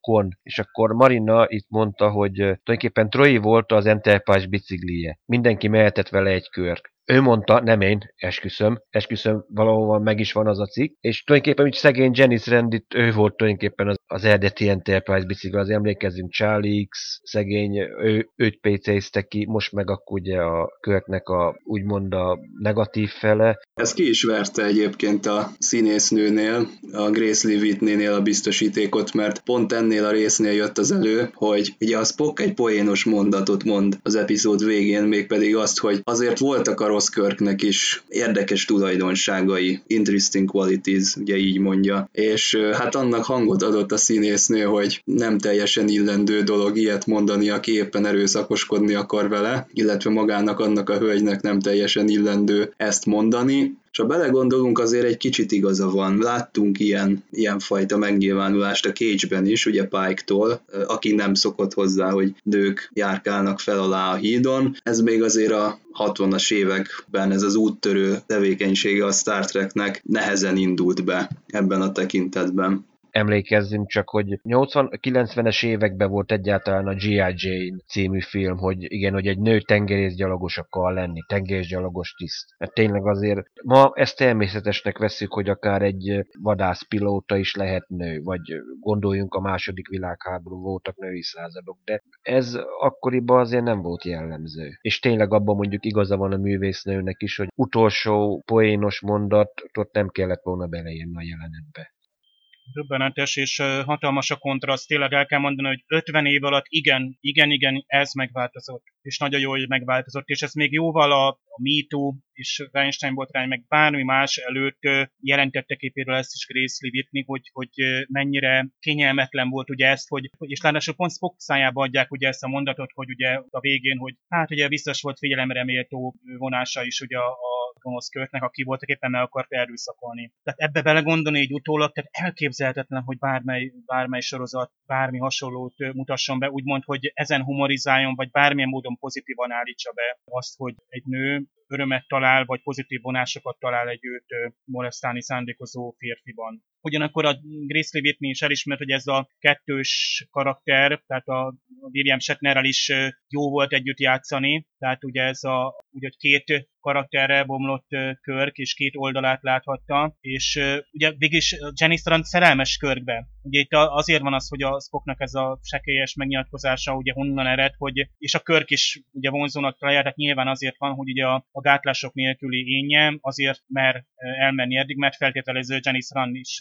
kon, és akkor Marina itt mondta, hogy tulajdonképpen Troy volt az Enterprise biciklije. Mindenki mehetett vele egy kört. Ő mondta, nem én, esküszöm, esküszöm, valahol meg is van az a cikk, és tulajdonképpen úgy szegény Janice Rand itt, ő volt tulajdonképpen az, az eredeti Enterprise bicikli, az emlékezzünk, Charlie X, szegény, ő, őt pé cé-zte ki, most meg akkor ugye a Kirknek a úgymond a negatív fele. Ez ki is verte egyébként a színésznőnél, a Grace Lee Whitney-nél a biztosítékot, mert pont ennél a résznél jött az elő, hogy ugye a Spock egy poénos mondatot mond az epizód végén, mégpedig azt, hogy azért voltak a rossz Kirknek is érdekes tulajdonságai, interesting qualities, ugye így mondja, és hát annak hangot adott a színésznő, hogy nem teljesen illendő dolog ilyet mondani, aki éppen erőszakoskodni akar vele, illetve magának, annak a hölgynek nem teljesen illendő ezt mondani. És ha belegondolunk, azért egy kicsit igaza van. Láttunk ilyen, ilyen fajta megnyilvánulást a Cage-ben is, ugye Pike-tól, aki nem szokott hozzá, hogy nők járkálnak fel alá a hídon. Ez még azért a hatvanas években ez az úttörő tevékenysége a Star Treknek nehezen indult be ebben a tekintetben. Emlékezzünk csak, hogy nyolcvan-kilencvenes években volt egyáltalán a gé i. Jane című film, hogy igen, hogy egy nő tengerészgyalogos akar lenni, tengerészgyalogos tiszt. Mert tényleg azért ma ezt természetesnek veszük, hogy akár egy vadászpilóta is lehet nő, vagy gondoljunk a második világháború voltak női századok, de ez akkoriban azért nem volt jellemző. És tényleg abban mondjuk igaza van a művésznőnek is, hogy utolsó poénos mondatot nem kellett volna beleírni a jelenetbe. Döbbenetes és hatalmas a kontraszt. Tényleg el kell mondani, hogy ötven év alatt igen, igen, igen, ez megváltozott. És nagyon jó, hogy megváltozott. És ez még jóval a, a Me Too és Weinstein botrány, meg bármi más előtt jelentette ki például ezt is Grace Lee Whitney, hogy, hogy mennyire kényelmetlen volt ugye ezt, hogy, és ráadásul pont Spock szájába adják ugye ezt a mondatot, hogy ugye a végén, hogy hát ugye biztos volt figyelemre méltó vonása is ugye a, a gonosz Kirknek, aki voltak éppen meg akart erőszakolni. Tehát ebbe belegondolni így utólag, tehát elképzelhetetlen, hogy bármely, bármely sorozat, bármi hasonlót mutasson be, úgymond, hogy ezen humorizáljon, vagy bármilyen módon pozitívan állítsa be azt, hogy egy nő örömet talál, vagy pozitív vonásokat talál egy őt molesztálni szándékozó férfiban. Ugyanakkor a Grace Lee Whitney is elismert, hogy ez a kettős karakter, tehát a William Shatnerrel is jó volt együtt játszani, tehát ugye ez a ugye két karakterre bomlott Körk, és két oldalát láthatta, és ugye végülis Janice Rand szerelmes Körkbe. Ugye itt azért van az, hogy a Spocknak ez a sekélyes megnyilatkozása ugye honnan ered, hogy, és a Körk is ugye vonzónak találja, tehát nyilván azért van, hogy ugye a, a gátlások nélküli énje, azért mer elmenni eddig, mert feltételező Janice Rand is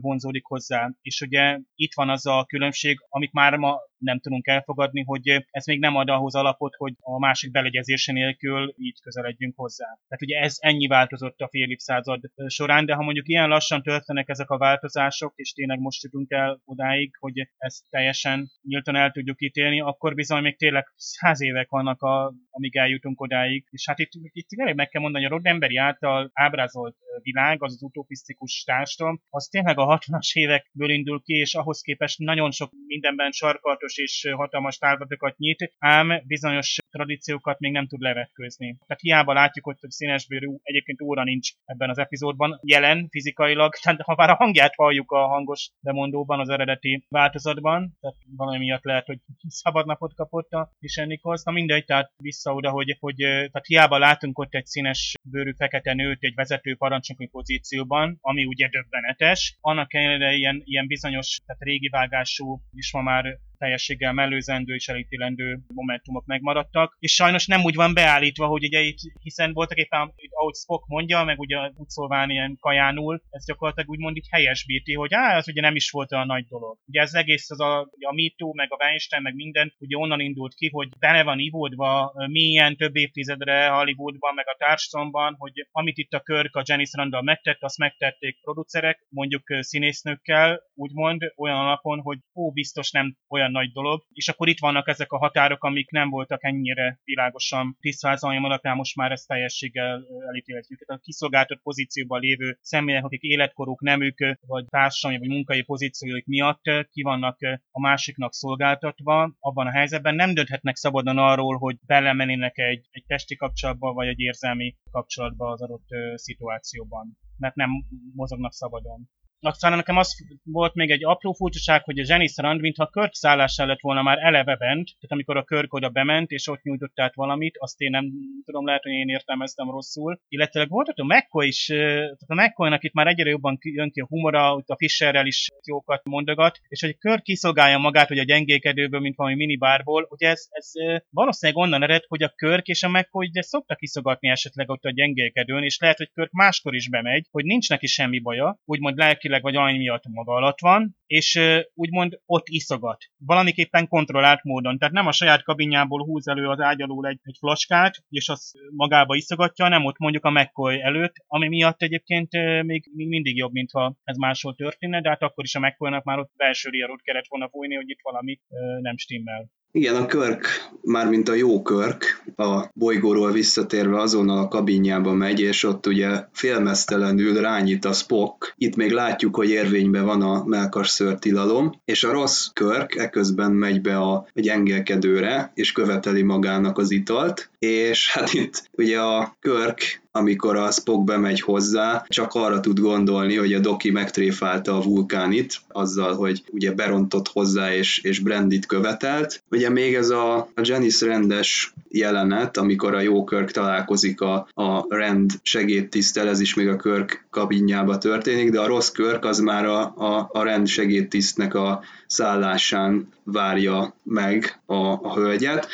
vonzódik hozzá. És ugye itt van az a különbség, amit már ma nem tudunk elfogadni, hogy ez még nem ad ahhoz alapot, hogy a másik beleegyezése nélkül így közeledjünk hozzá. Tehát ugye ez ennyi változott a fél évszázad során, de ha mondjuk ilyen lassan történnek ezek a változások, és tényleg most jutunk el odáig, hogy ezt teljesen nyíltan el tudjuk ítélni, akkor bizony még tényleg száz évek vannak, a, amíg eljutunk odáig. És hát itt, itt elég meg kell mondani, a Roddenberry által ábrázolt világ, az az utopisztikus társadalom, az tényleg a hatvanas évekből indul ki, és ahhoz képest nagyon sok mindenben sarkartos és hatalmas tárgyakat nyit, ám bizonyos tradíciókat még nem tud levetkőzni. Tehát hiába látjuk, hogy több színesbőrű, egyébként óra nincs ebben az epizódban jelen fizikailag, tehát ha már a hangját halljuk a hangos bemondóban, az eredeti változatban, tehát valami miatt lehet, hogy szabad napot kapott a Nicholas, na mindegy, tehát vissza oda, hogy, hogy tehát hiába látunk ott egy színesbőrű fekete nőt egy vezető parancsnoki pozícióban, ami ugye döbbenetes, annak ellenére ilyen, ilyen bizonyos, tehát régi vágású is ma már teljességgel mellőzendő és elítélendő momentumok megmaradtak, és sajnos nem úgy van beállítva, hogy ugye itt, hiszen voltak éppen, ahogy Spock mondja, meg ugye úgy szólván ilyen kajánul, ez gyakorlatilag úgymond így helyesbíti, hogy á, az ugye nem is volt olyan nagy dolog. Ugye ez egész az a, a Me Too, meg a Weinstein, meg minden, ugye onnan indult ki, hogy bele van ivódva mélyen több évtizedre Hollywoodban, meg a társadalomban, hogy amit itt a Körk a Janice Randdal megtett, azt megtették producerek, mondjuk színésznőkkel, úgymond olyan alapon, hogy ó, biztos nem olyan nagy dolog, és akkor itt vannak ezek a határok, amik nem voltak ennyire világosan tisztázani, alapján most már ezt teljességgel elítélhetjük. A kiszolgáltatott pozícióban lévő személyek, akik életkoruk, nemük, vagy társadalmi, vagy munkai pozícióik miatt ki vannak a másiknak szolgáltatva, abban a helyzetben nem dönthetnek szabadon arról, hogy belemennének egy, egy testi kapcsolatba, vagy egy érzelmi kapcsolatba az adott szituációban, mert nem mozognak szabadon. Aztán nekem az volt még egy apró furcsaság, hogy a Janice Rand, mintha Körk szállásán lett volna már eleve bent, tehát amikor a Körk oda bement, és ott nyújtott át valamit, azt én nem tudom, lehet, hogy én értelmeztem rosszul. Illetve volt ott a McCoy is, tehát a McCoynak itt már egyre jobban jön ki a humora, ott a Fisherrel is jókat mondogat, és hogy Körk kiszolgálja magát, hogy a gyengékedőből, mint valami minibárból, ugye ez, ez valószínűleg onnan ered, hogy a Körk és a McCoy de szoktak kiszogatni esetleg ott a gyengékedőn, és lehet, hogy Körk máskor is bemegy, hogy nincs neki semmi baja, úgymond lelkileg vagy annyi miatt maga alatt van, és úgymond ott iszogat. Valamiképpen kontrollált módon. Tehát nem a saját kabinjából húz elő az ágy alól egy, egy flaskát, és azt magába iszogatja, nem ott mondjuk a McCoy előtt, ami miatt egyébként még, még mindig jobb, mintha ez máshol történne, de hát akkor is a McCoynak már ott belső riadót kellett volna fújni, hogy itt valami nem stimmel. Igen, a Körk, mármint a jó Körk, a bolygóról visszatérve azonnal a kabinjába megy, és ott ugye félmeztelenül rányít a Spock. Itt még látjuk, hogy érvényben van a mellkasszőr tilalom, és a rossz Körk eközben megy be a gyengélkedőre, és követeli magának az italt, és hát itt ugye a Körk, amikor a Spock bemegy hozzá, csak arra tud gondolni, hogy a Doki megtréfálta a vulkánit, azzal, hogy ugye berontott hozzá, és, és Brandit követelt. Ugye még ez a, a Janice Randes jelenet, amikor a jó Körk találkozik a, a Rand segédtiszttel, ez is még a Körk kabinjába történik, de a rossz Körk az már a, a, a Rand segédtisztnek a szállásán várja meg a, a hölgyet.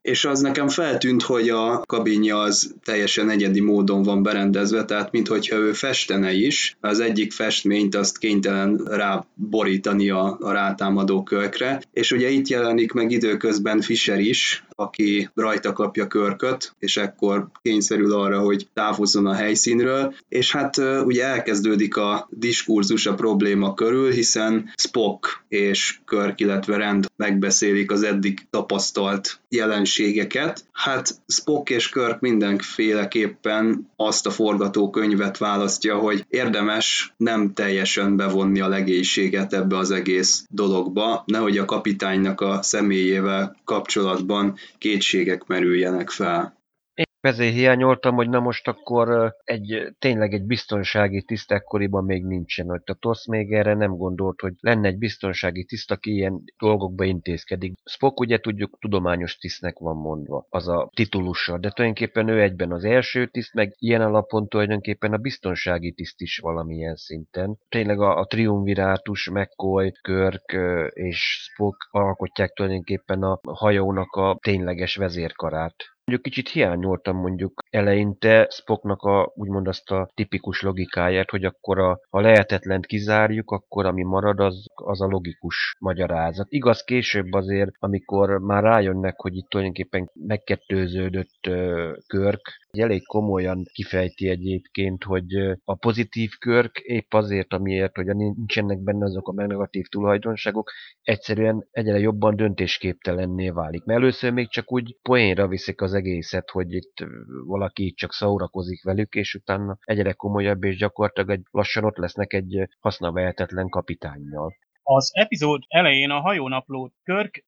És az nekem feltűnt, hogy a kabinja az teljesen egyedi módon van berendezve, tehát minthogyha ő festene is, az egyik festményt azt kénytelen ráborítani a, a rátámadó Körkre, és ugye itt jelenik meg időközben Fisher is, aki rajta kapja Körköt, és ekkor kényszerül arra, hogy távozzon a helyszínről, és hát ugye elkezdődik a diskurzus a probléma körül, hiszen Spock és Körk, illetve Rand megbeszélik az eddig tapasztalt jelenségeket. Hát Spock és Körk mindenféleképpen azt a forgatókönyvet választja, hogy érdemes nem teljesen bevonni a legénységet ebbe az egész dologba, nehogy a kapitánynak a személyével kapcsolatban kétségek merüljenek fel. ezért hiányoltam, hogy na most akkor egy, tényleg egy biztonsági tiszt ekkoriban még nincsen. Hogy a T O S Z még erre nem gondolt, hogy lenne egy biztonsági tiszt, aki ilyen dolgokba intézkedik. Spock ugye tudjuk, tudományos tisztnek van mondva, az a titulusa, de tulajdonképpen ő egyben az első tiszt, meg ilyen alapon tulajdonképpen a biztonsági tiszt is valamilyen szinten. Tényleg a, a triumvirátus, McCoy, Kirk és Spock alkotják tulajdonképpen a hajónak a tényleges vezérkarát. Mondjuk kicsit hiányoltam mondjuk eleinte Spocknak a, úgymond azt a tipikus logikáját, hogy akkor a, ha lehetetlent kizárjuk, akkor ami marad, az, az a logikus magyarázat. Igaz, később azért, amikor már rájönnek, hogy itt tulajdonképpen megkettőződött uh, Kirk, elég komolyan kifejti egyébként, hogy a pozitív Kirk épp azért, amiért, hogy nincsenek benne azok a negatív tulajdonságok, egyszerűen egyre jobban döntésképtelenné válik. Mert először még csak úgy poénra viszik az egészet, hogy itt valaki csak szórakozik velük, és utána egyre komolyabb, és gyakorlatilag egy, lassan ott lesznek egy hasznavehetetlen kapitánnyal. Az epizód elején a hajónaplót Kirk,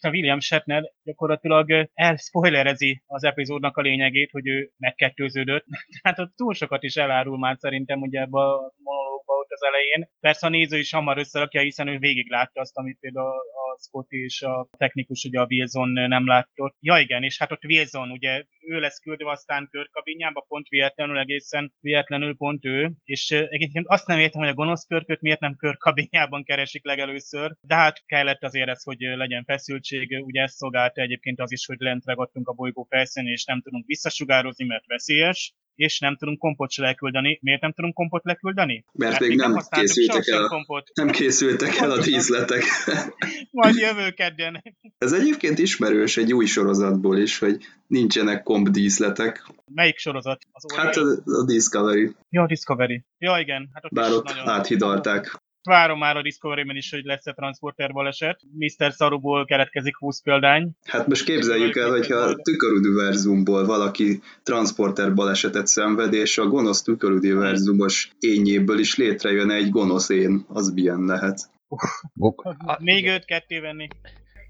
a William Shatner gyakorlatilag elspoilerezi az epizódnak a lényegét, hogy ő megkettőződött. Tehát ott túl sokat is elárul már szerintem ugye ebben a monológban ott az elején. Persze a néző is hamar összerakja, hiszen ő végiglátta azt, amit például a, a Scotty és a technikus, ugye a Wilson nem látott. Ja igen, és hát ott Wilson, ugye ő lesz küldve aztán Kirk kabinjába, pont véletlenül egészen véletlenül pont ő. És egyébként azt nem értem, hogy a gonosz Kirköt miért nem Kirk kabinjában keres legelőször, de hát kellett azért ez, hogy legyen feszültség, ugye ezt szolgálta egyébként az is, hogy lent ragadtunk a bolygó felszínen, és nem tudunk visszasugározni, mert veszélyes, és nem tudunk kompot se leküldeni. Miért nem tudunk kompot leküldeni? Mert hát még, még nem, nem készültek el a, nem készültek el a díszletek. Majd jövő kedden. Ez egyébként ismerős egy új sorozatból is, hogy nincsenek komp díszletek. Melyik sorozat? Az hát a, a Discovery. Ja, a Discovery. Ja, igen. Hát ott bár ott nagyon áthidalták. Várom már a Discovery-ben is, hogy lesz-e transporter baleset. miszter Szaruból keletkezik húsz példány. Hát most képzeljük el, hogyha a tükörüdiverzumból valaki transporter balesetet szenved, és a gonosz tükörüdiverzumos ényéből is létrejön egy gonosz én, az milyen lehet. Még őt ketté venni.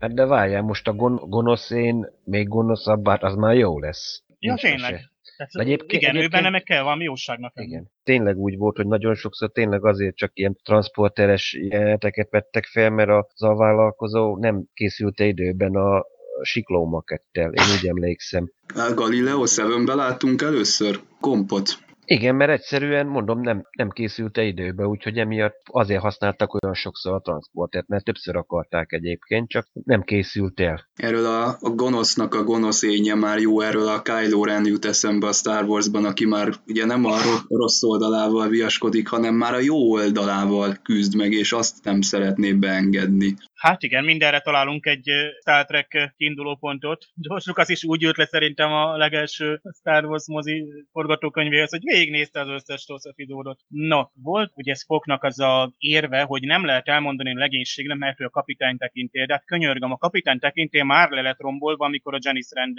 Hát de várjál, most a gon- gonosz én még gonoszabb, hát az már jó lesz. Ja, tényleg. Egyébként, igen, őben nem kell valami jóságnak. Igen. Tényleg úgy volt, hogy nagyon sokszor tényleg azért csak ilyen transporteres jeleneteket vettek fel, mert az a vállalkozó nem készült időben a siklómakettel, én úgy emlékszem. A Galileo hetvenben láttunk először kompot. Igen, mert egyszerűen, mondom, nem, nem készült el időbe, úgyhogy emiatt azért használtak olyan sokszor a transportert, mert többször akarták egyébként, csak nem készült el. Erről a, a gonosznak a gonosz énje már jó, erről a Kylo Ren jut eszembe a Star Warsban, aki már ugye nem a rossz oldalával viaskodik, hanem már a jó oldalával küzd meg, és azt nem szeretné beengedni. Hát igen, mindenre találunk egy Star Trek kiinduló pontot. George Lucas is úgy jött le szerintem a legelső Star Wars mozi forgatókönyvéhez, hogy végignézte az összes T O S Z epizódot. No, volt ugye Spocknak az a érve, hogy nem lehet elmondani a legénységre, mert ő a kapitány tekintély. De hát könyörgöm, a kapitány tekintély már le lett rombolva, amikor a Janice Rand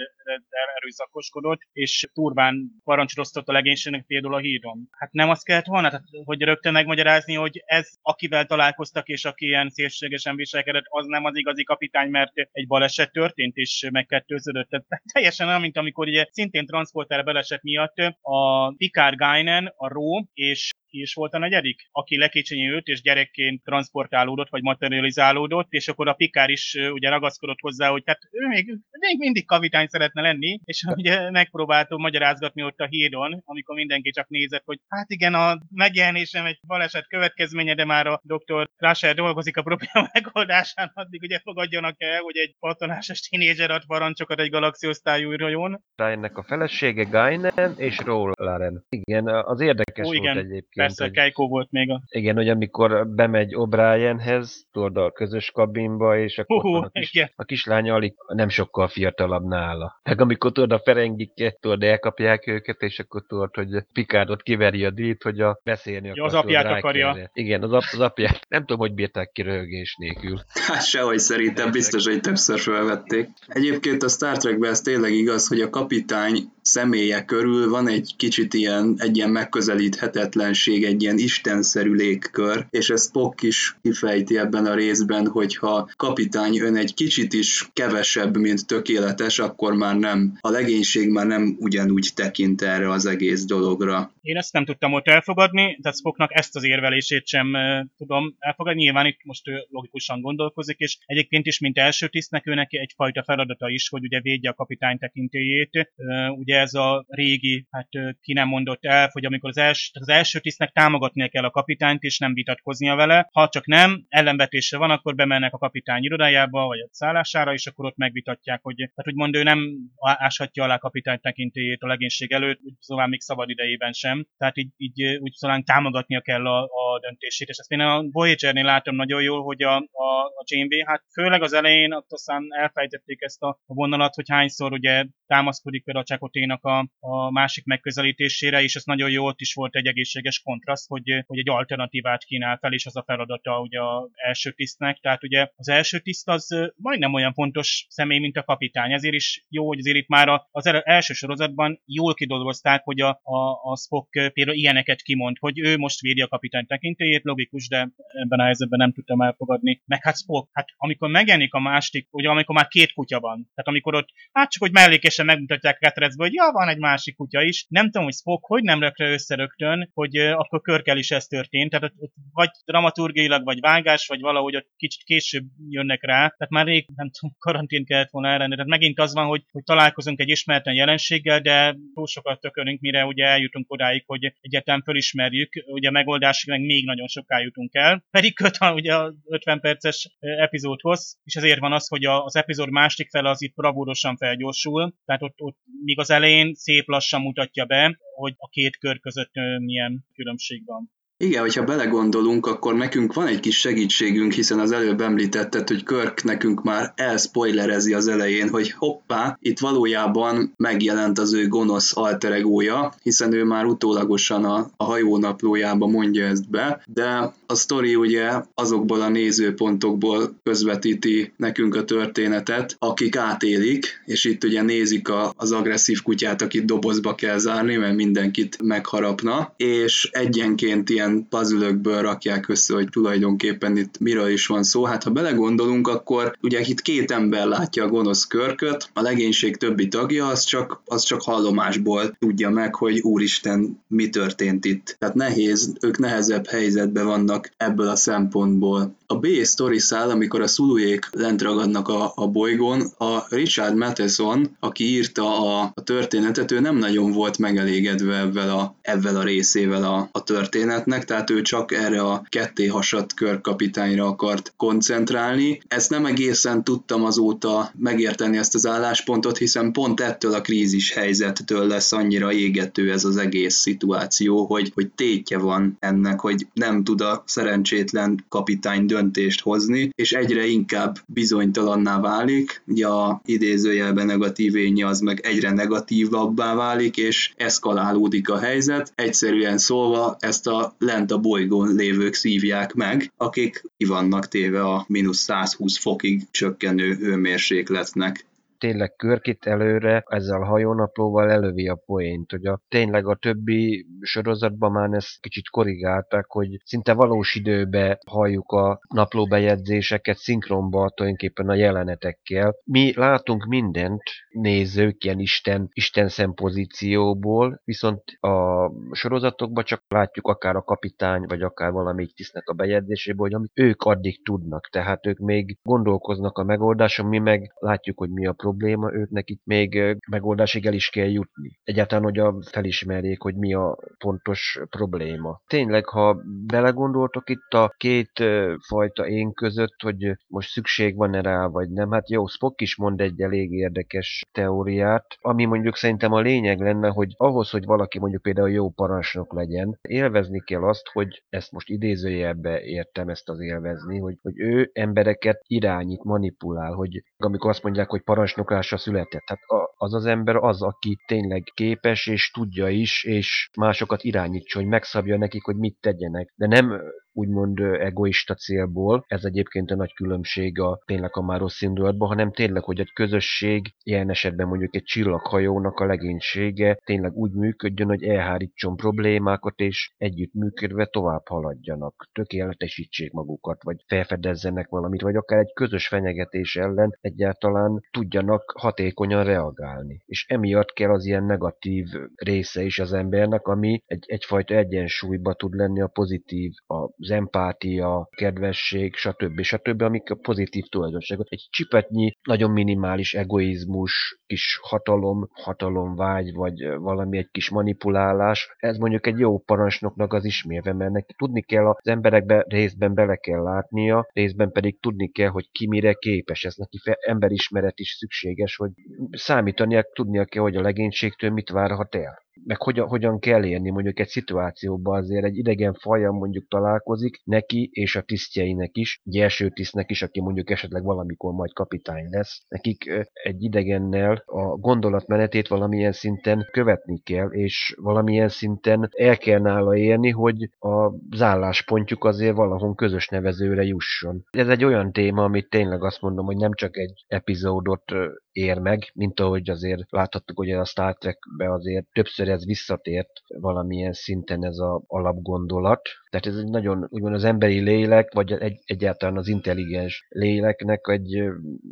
erőszakoskodott, és turván parancsosztott a legénységnek például a hídon. Hát nem azt kellett volna, hogy rögtön megmagyarázni, hogy ez, akivel találkoztak és aki ilyen szélségesen viselkedik, az nem az igazi kapitány, mert egy baleset történt, és megkettőződött. Tehát teljesen olyan, mint amikor ugye szintén transporter baleset miatt a Picard Guinan, a Ró, és ki is volt a negyedik, aki lekicsinyült, és gyerekként transportálódott, vagy materializálódott, és akkor a Picard is ugye ragaszkodott hozzá, hogy hát ő még, még mindig kapitány szeretne lenni, és ugye megpróbáltam magyarázgatni ott a hídon, amikor mindenki csak nézett, hogy hát igen, a megjelenésem egy baleset következménye, de már a doktor Crusher dolgozik a probléma megoldásán, addig ugye fogadjanak el, hogy egy patonásos tínézser ad parancsokat egy galaxiosztályú űrhajón. Ennek a felesége Guinan és Rolaren. Igen, az érdekes Ó, igen. volt egyébként. Persze, Keiko volt még a... Igen, hogy amikor bemegy O'Brienhez, tudod, a közös kabinba, és akkor uh, a, kis, a kislánya alig nem sokkal fiatalabb nála. Meg amikor tudod, a ferengikket, tudod, elkapják őket, és akkor tudod, hogy Picardot kiveri a dít, hogy a beszélni akar. Ja, az apját tudod, akarja. Igen, az, ap, az apját. Nem tudom, hogy bírták ki röhögés nélkül. Hát sehogy szerintem, biztos, hogy többször felvették. Egyébként a Star Trekben ez tényleg igaz, hogy a kapitány személye körül van egy kicsit ilyen, egy ilyen megközelíthetetlenség, egy ilyen istenszerű légkör, és ezt Spock is kifejti ebben a részben, hogyha kapitány ön egy kicsit is kevesebb, mint tökéletes, akkor már nem, a legénység már nem ugyanúgy tekint erre az egész dologra. Én ezt nem tudtam ott elfogadni, tehát Spocknak ezt az érvelését sem uh, tudom elfogadni, nyilván itt most ő logikusan gondolkozik, és egyébként is, mint első tisztnek, ő neki egyfajta feladata is, hogy ugye védje a kapitány tekintélyét, uh, ugye ez a régi, hát ki nem mondott el, hogy amikor az első, az első tisztnek támogatnia kell a kapitányt, és nem vitatkoznia vele. Ha csak nem, ellenvetése van, akkor bemennek a kapitány irodájába, vagy a szállására, és akkor ott megvitatják, hogy, hát úgymond ő nem áshatja alá a kapitány tekintélyét a legénység előtt, úgy szóval még szabad idejében sem. Tehát így, így úgy szóval támogatnia kell a, a döntését. És ezt én a Voyager-nél látom nagyon jól, hogy a, a, a Janeway, hát főleg az elején, ott aztán elfejtették ezt a vonalat, hogy hányszor ugye támaszkodik például a Csakoténak a, a másik megközelítésére, és ez nagyon jó, ott is volt egy egészséges kontraszt, hogy, hogy egy alternatívát kínál fel, és az a feladata ugye az első tisztnek. Tehát ugye az első tiszt az majdnem olyan fontos személy, mint a kapitány. Ezért is jó, hogy azért itt már az első sorozatban jól kidolgozták, hogy a, a, a Spock például ilyeneket kimond, hogy ő most védi a kapitány tekintélyét, logikus, de ebben a helyzetben nem tudtam elfogadni. Meg hát Spock, hát amikor megjelenik a másik, ugye amikor már két kutya van, tehát amikor ott, hát csak hogy mellékesen megmutatják Ketrecből, hogy ja, van egy másik kutya is, nem tudom, hogy Spock hogy nem rökre össze rögtön, hogy uh, akkor Körkel is ez történt, tehát ott, ott vagy dramaturgiailag, vagy vágás, vagy valahogy ott kicsit később jönnek rá, tehát már rég, nem tudom, karantén kellett volna elrendelni, tehát megint az van, hogy, hogy találkozunk egy ismeretlen jelenséggel, de túl sokat tökölünk, mire ugye eljutunk odáig, hogy egyáltalán fölismerjük, ugye a megoldásig meg még nagyon soká jutunk el, pedig köt a, ugye az ötven perces epizódhoz, és ezért van az, hogy a, az epizód másik fele az itt bravúrosan felgyorsul, tehát ott, ott még az elején szép lassan mutatja be, hogy a két kör között milyen különbség van. Igen, hogyha belegondolunk, akkor nekünk van egy kis segítségünk, hiszen az előbb említetted, hogy Kirk nekünk már elspoilerezi az elején, hogy hoppá, itt valójában megjelent az ő gonosz alteregója, hiszen ő már utólagosan a, a hajónaplójába mondja ezt be, de a sztori ugye azokból a nézőpontokból közvetíti nekünk a történetet, akik átélik, és itt ugye nézik a, az agresszív kutyát, akit dobozba kell zárni, mert mindenkit megharapna, és egyenként ilyen puzzle-ökből rakják össze, hogy tulajdonképpen itt miről is van szó. Hát ha belegondolunk, akkor ugye itt két ember látja a gonosz Körköt, a legénység többi tagja az csak, az csak hallomásból tudja meg, hogy úristen, mi történt itt. Tehát nehéz, ők nehezebb helyzetben vannak ebből a szempontból. A B-sztori szál, amikor a szulujék lent ragadnak a, a bolygón, a Richard Matheson, aki írta a, a történetet, ő nem nagyon volt megelégedve ebben a, ebben a részével a, a történetnek, tehát ő csak erre a ketté hasadt Körkapitányra akart koncentrálni. Ezt nem egészen tudtam azóta megérteni, ezt az álláspontot, hiszen pont ettől a krízis helyzettől lesz annyira égető ez az egész szituáció, hogy, hogy tétje van ennek, hogy nem tud a szerencsétlen kapitány döntést hozni, és egyre inkább bizonytalanná válik, ugye a idézőjelben negatív énje az meg egyre negatívabbá válik, és eszkalálódik a helyzet. Egyszerűen szólva ezt a lent a bolygón lévők szívják meg, akik ki vannak téve a mínusz száz húsz fokig csökkenő hőmérsékletnek. Tényleg Kirk itt előre ezzel a hajónaplóval elővi a poént, hogy a, tényleg a többi sorozatban már ezt kicsit korrigálták, hogy szinte valós időbe halljuk a naplóbejegyzéseket szinkronba tulajdonképpen a jelenetekkel. Mi látunk mindent nézők ilyen Isten, Isten szempozícióból, viszont a sorozatokban csak látjuk akár a kapitány, vagy akár valamelyik tisztnek a bejegyzéséből, hogy amit ők addig tudnak, tehát ők még gondolkoznak a megoldáson, mi meg látjuk, hogy mi a probléma, őknek itt még megoldásig el is kell jutni. Egyáltalán, hogy a felismerjék, hogy mi a pontos probléma. Tényleg, ha belegondoltok itt a két uh, fajta én között, hogy most szükség van-e rá, vagy nem, hát jó, Spock is mond egy elég érdekes teóriát, ami mondjuk szerintem a lényeg lenne, hogy ahhoz, hogy valaki mondjuk például jó parancsnok legyen, élvezni kell azt, hogy ezt most idézőjelbe értem ezt az élvezni, hogy, hogy ő embereket irányít, manipulál, hogy amikor azt mondják, hogy parancsnok parancsnoklásra született. Tehát az az ember az, aki tényleg képes és tudja is, és másokat irányítsa, hogy megszabja nekik, hogy mit tegyenek. De nem úgymond egoista célból. Ez egyébként a nagy különbség a tényleg a már rossz indulatban, hanem tényleg, hogy egy közösség, ilyen esetben mondjuk egy csillaghajónak a legénysége tényleg úgy működjön, hogy elhárítson problémákat, és együttműködve tovább haladjanak, tökéletesítsék magukat, vagy felfedezzenek valamit, vagy akár egy közös fenyegetés ellen egyáltalán tudjanak hatékonyan reagálni. És emiatt kell az ilyen negatív része is az embernek, ami egy, egyfajta egyensúlyba tud lenni a pozitív, az empátia, kedvesség, stb. stb., amik a pozitív tulajdonságok. Egy csipetnyi, nagyon minimális egoizmus, kis hatalom, hatalomvágy, vagy valami egy kis manipulálás, ez mondjuk egy jó parancsnoknak az ismérve, mert neki tudni kell, az emberekbe részben bele kell látnia, részben pedig tudni kell, hogy ki mire képes. Ez neki fe, emberismeret is szükséges, hogy számítania, tudnia kell, hogy a legénységtől mit várhat el. Meg hogyan, hogyan kell élni mondjuk egy szituációban, azért egy idegen fajjal mondjuk találkozik neki és a tisztjeinek is, egy első tisztnek is, aki mondjuk esetleg valamikor majd kapitány lesz, nekik egy idegennel a gondolatmenetét valamilyen szinten követni kell, és valamilyen szinten el kell nála érni, hogy az álláspontjuk azért valahol közös nevezőre jusson. Ez egy olyan téma, amit tényleg azt mondom, hogy nem csak egy epizódot ér meg, mint ahogy azért láthattuk, hogy a Star Trekben azért többször ez visszatért valamilyen szinten ez az alapgondolat. Tehát ez egy nagyon, úgymond az emberi lélek, vagy egy, egyáltalán az intelligens léleknek egy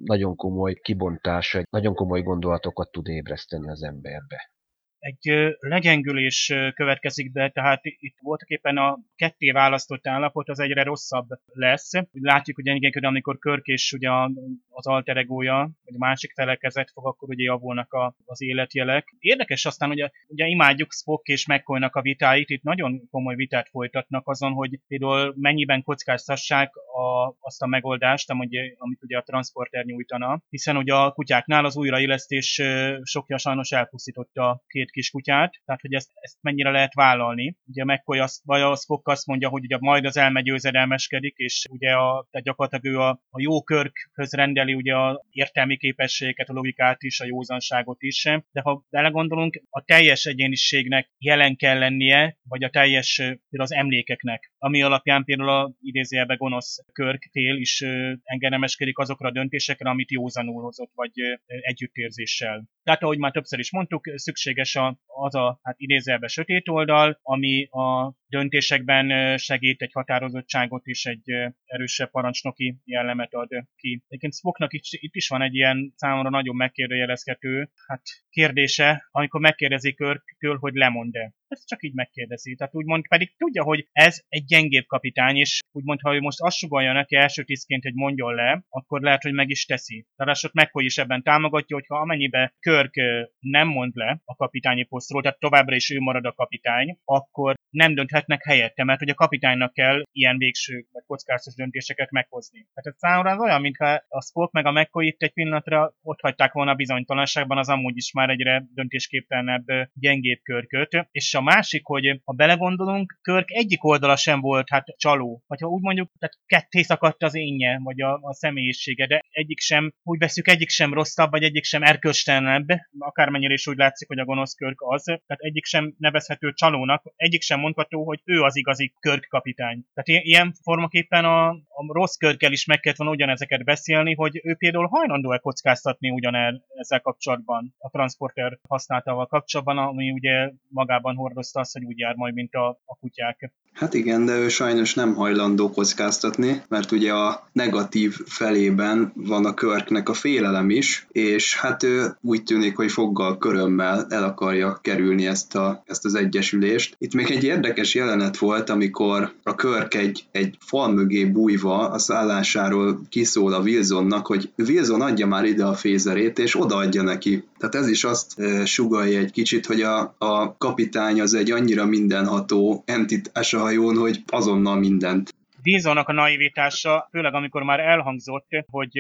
nagyon komoly kibontása, egy nagyon komoly gondolatokat tud ébreszteni az emberbe. Egy legyengülés következik be, tehát itt voltak éppen a ketté választott állapot, az egyre rosszabb lesz. Látjuk, hogy ennyien, amikor Körkés ugye az alter egója, vagy a másik felekezet fog, akkor ugye javulnak a, az életjelek. Érdekes aztán, hogy ugye, ugye imádjuk Spock és McCoynak a vitáit, itt nagyon komoly vitát folytatnak azon, hogy például mennyiben kockáztassák a, azt a megoldást, amit, amit ugye a transporter nyújtana, hiszen ugye a kutyáknál az újraélesztés sokja sajnos elpusztította két kiskutyát, tehát hogy ezt, ezt mennyire lehet vállalni. Ugye McCoy azt, vagy a Spock azt mondja, hogy ugye majd az elme győzedelmeskedik, és ugye a, tehát gyakorlatilag ő a, a jó Körkhöz rendeli ugye a értelmi képességeket, a logikát is, a józanságot is. De ha belegondolunk, a teljes egyéniségnek jelen kell lennie, vagy a teljes például az emlékeknek, ami alapján például a idézőjelben gonosz Körk tél is engedelmeskedik azokra a döntésekre, amit józanul hozott, vagy együttérzéssel. Tehát ahogy már többször is mondtuk, szükséges az a, hát idézelve sötét oldal, ami a döntésekben segít, egy határozottságot és egy erősebb parancsnoki jellemet ad ki. Egyébként Spocknak itt, itt is van egy ilyen számomra nagyon megkérdőjelezhető hát kérdése, amikor megkérdezik Körktől, hogy lemond-e. Ezt csak így megkérdezi. Tehát úgymond pedig tudja, hogy ez egy gyengébb kapitány, és úgymond, ha ő most azt sugalja neki első tisztként, hogy mondjon le, akkor lehet, hogy meg is teszi. Tehát azt McCoy is ebben támogatja, hogyha amennyiben Kirk nem mond le a kapitányi posztról, tehát továbbra is ő marad a kapitány, akkor nem dönthetnek helyette, mert hogy a kapitánynak kell ilyen végső vagy kockázatos döntéseket meghozni. Tehát számomra az olyan, mintha a Spock meg a McCoy itt egy pillanatra ott hagyták volna a bizonytalanságban az amúgy is már egyre döntésképtelenebb, gyengébb Körköt, és a A másik, hogy ha belegondolunk, Körk egyik oldala sem volt hát csaló. Vagy ha úgy mondjuk, tehát ketté szakadt az énje, vagy a, a személyisége, de egyik sem, úgy veszük, egyik sem rosszabb, vagy egyik sem erkölcstelenebb, akármennyire is úgy látszik, hogy a gonosz Körk az. Tehát egyik sem nevezhető csalónak, egyik sem mondható, hogy ő az igazi Körk kapitány. Tehát ilyen formaképpen a, a rossz Körkkel is meg kellett volna ugyanezeket beszélni, hogy ő például hajlandó-e kockáztatni ugyanel ezzel kapcsolatban, a transporter használatával kapcsolatban, ami ugye magában hordozta azt, hogy úgy jár majd, mint a, a kutyák. Hát igen, de ő sajnos nem hajlandó kockáztatni, mert ugye a negatív felében van a Körknek a félelem is, és hát ő úgy tűnik, hogy foggal, körömmel el akarja kerülni ezt, a, ezt az egyesülést. Itt még egy érdekes jelenet volt, amikor a Körk egy, egy fal mögé bújva a szállásáról kiszól a Wilsonnak, hogy Wilson adja már ide a fézerét, és odaadja neki. Tehát ez is azt e, sugallja egy kicsit, hogy a, a kapitány az egy annyira mindenható entitás a hajón, hogy azonnal mindent Dízónak a naivitása, főleg amikor már elhangzott, hogy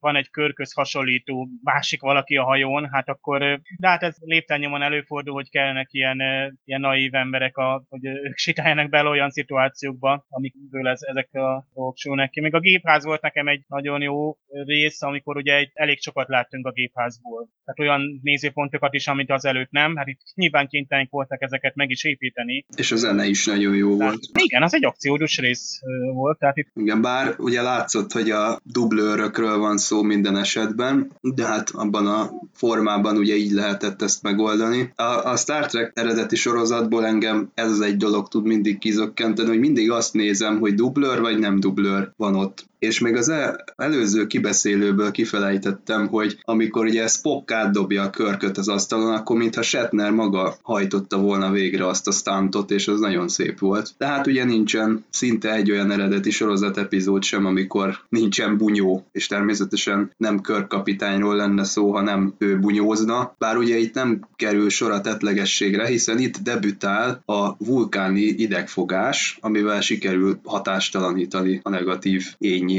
van egy körköz hasonlító másik valaki a hajón, hát akkor, de hát ez léptányomon előfordul, hogy kellene ilyen, ilyen naív emberek, a, hogy ők sétáljanak bele olyan szituációkba, amikből ez, ezek a dolgok ki. Még a gépház volt nekem egy nagyon jó rész, amikor ugye elég sokat láttunk a gépházból. Tehát olyan nézőpontokat is, amit az előtt nem. Hát itt nyilván kénytelenek voltak ezeket meg is építeni. És a zene is nagyon jó tehát, volt. Igen, az egy akciódús rész volt. Tehát itt... Igen, bár ugye látszott, hogy a dublőrökről van szó minden esetben, de hát abban a formában ugye így lehetett ezt megoldani. A, a Star Trek eredeti sorozatból engem ez az egy dolog tud mindig kizökkenteni, hogy mindig azt nézem, hogy dublőr vagy nem dublőr van ott. És még az előző kibeszélőből kifelejtettem, hogy amikor ugye Spock átdobja a körköt az asztalon, akkor mintha Shatner maga hajtotta volna végre azt a stuntot, és az nagyon szép volt. Tehát ugye nincsen szinte egy olyan eredeti sorozat epizód sem, amikor nincsen bunyó, és természetesen nem körkapitányról lenne szó, hanem ő bunyózna. Bár ugye itt nem kerül sor a tettlegességre, hiszen itt debütál a vulkáni idegfogás, amivel sikerül hatástalanítani a negatív ény.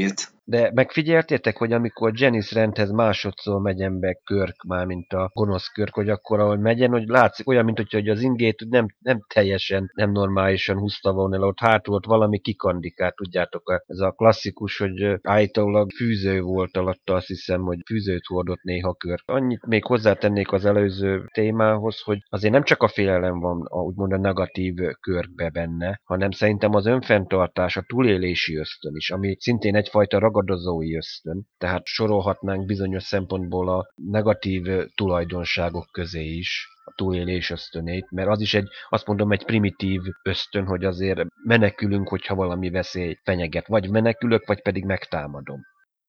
De megfigyeltétek, hogy amikor Janice Randhez másodszor megyen be Körk, már mint a gonosz Körk, hogy akkor ahogy megyen, hogy látszik olyan, mint hogy az ingét nem, nem teljesen, nem normálisan húzta volna el, ott hátul ott valami kikandikált, tudjátok, ez a klasszikus, hogy állítólag fűző volt alatta, azt hiszem, hogy fűzőt hordott néha Körk. Annyit még hozzátennék az előző témához, hogy azért nem csak a félelem van a, úgymond a negatív Körkbe benne, hanem szerintem az önfenntartás, a túlélési ösztön is, ami szintén egyfajta ragadozói ösztön, tehát sorolhatnánk bizonyos szempontból a negatív tulajdonságok közé is a túlélés ösztönét, mert az is egy, azt mondom, egy primitív ösztön, hogy azért menekülünk, hogyha valami veszély fenyeget, vagy menekülök, vagy pedig megtámadom.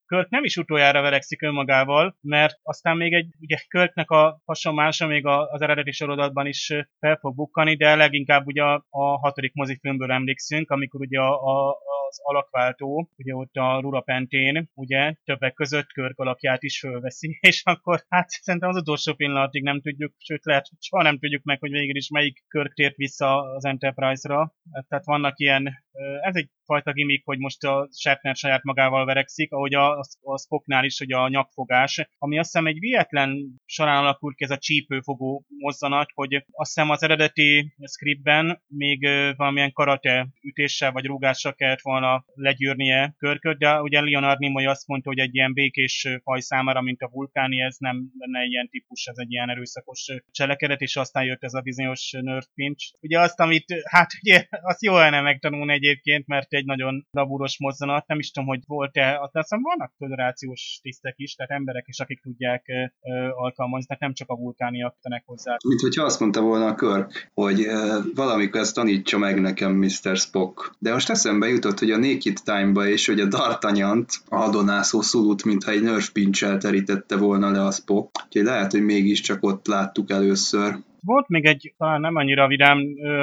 Körk nem is utoljára verekszik önmagával, mert aztán még egy, ugye Körknek a hasonmása még az eredeti sorozatban is fel fog bukkani, de leginkább ugye a, a hatodik mozifilmből emlékszünk, amikor ugye a, a az alakváltó, ugye ott a Rura Pentén, ugye, többek között Körk alakját is fölveszi, és akkor hát szerintem az utolsó pillanatig nem tudjuk, sőt lehet, hogy soha nem tudjuk meg, hogy végül is melyik Körk tért vissza az Enterprise-ra. Tehát vannak ilyen, ez egy fajta gimmick, hogy most a Shatner saját magával verekszik, ahogy a, a Spocknál is, hogy a nyakfogás, ami azt hiszem egy véletlen során alakult ki ez a csípőfogó mozzanat, hogy azt hiszem az eredeti scriptben még valamilyen karate ütéssel vagy rúgással kellett volna legyűrnie Körköt, de ugye Leonard Nimoy azt mondta, hogy egy ilyen békés faj számára, mint a vulkáni, ez nem lenne ilyen típus, ez egy ilyen erőszakos cselekedet, és aztán jött ez a bizonyos nerve pinch. Ugye azt, amit, hát ugye, azt jó lenne megtanulni egyébként, mert egy nagyon labúros mozzanat, nem is tudom, hogy volt-e, aztán aztán vannak föderációs tisztek is, tehát emberek is, akik tudják ö, alkalmazni, tehát nem csak a vulkániak tenek hozzá. Mint hogyha azt mondta volna a Körk, hogy ö, valamikor ezt tanítsa meg nekem miszter Spock. De most eszembe jutott, hogy a Naked Time-ba és hogy a D'Artagnant, a hadonászó szulut, mintha egy nerve-pinch-el terítette volna le a Spock. Úgyhogy lehet, hogy mégiscsak ott láttuk először. Volt még egy talán nem annyira vidám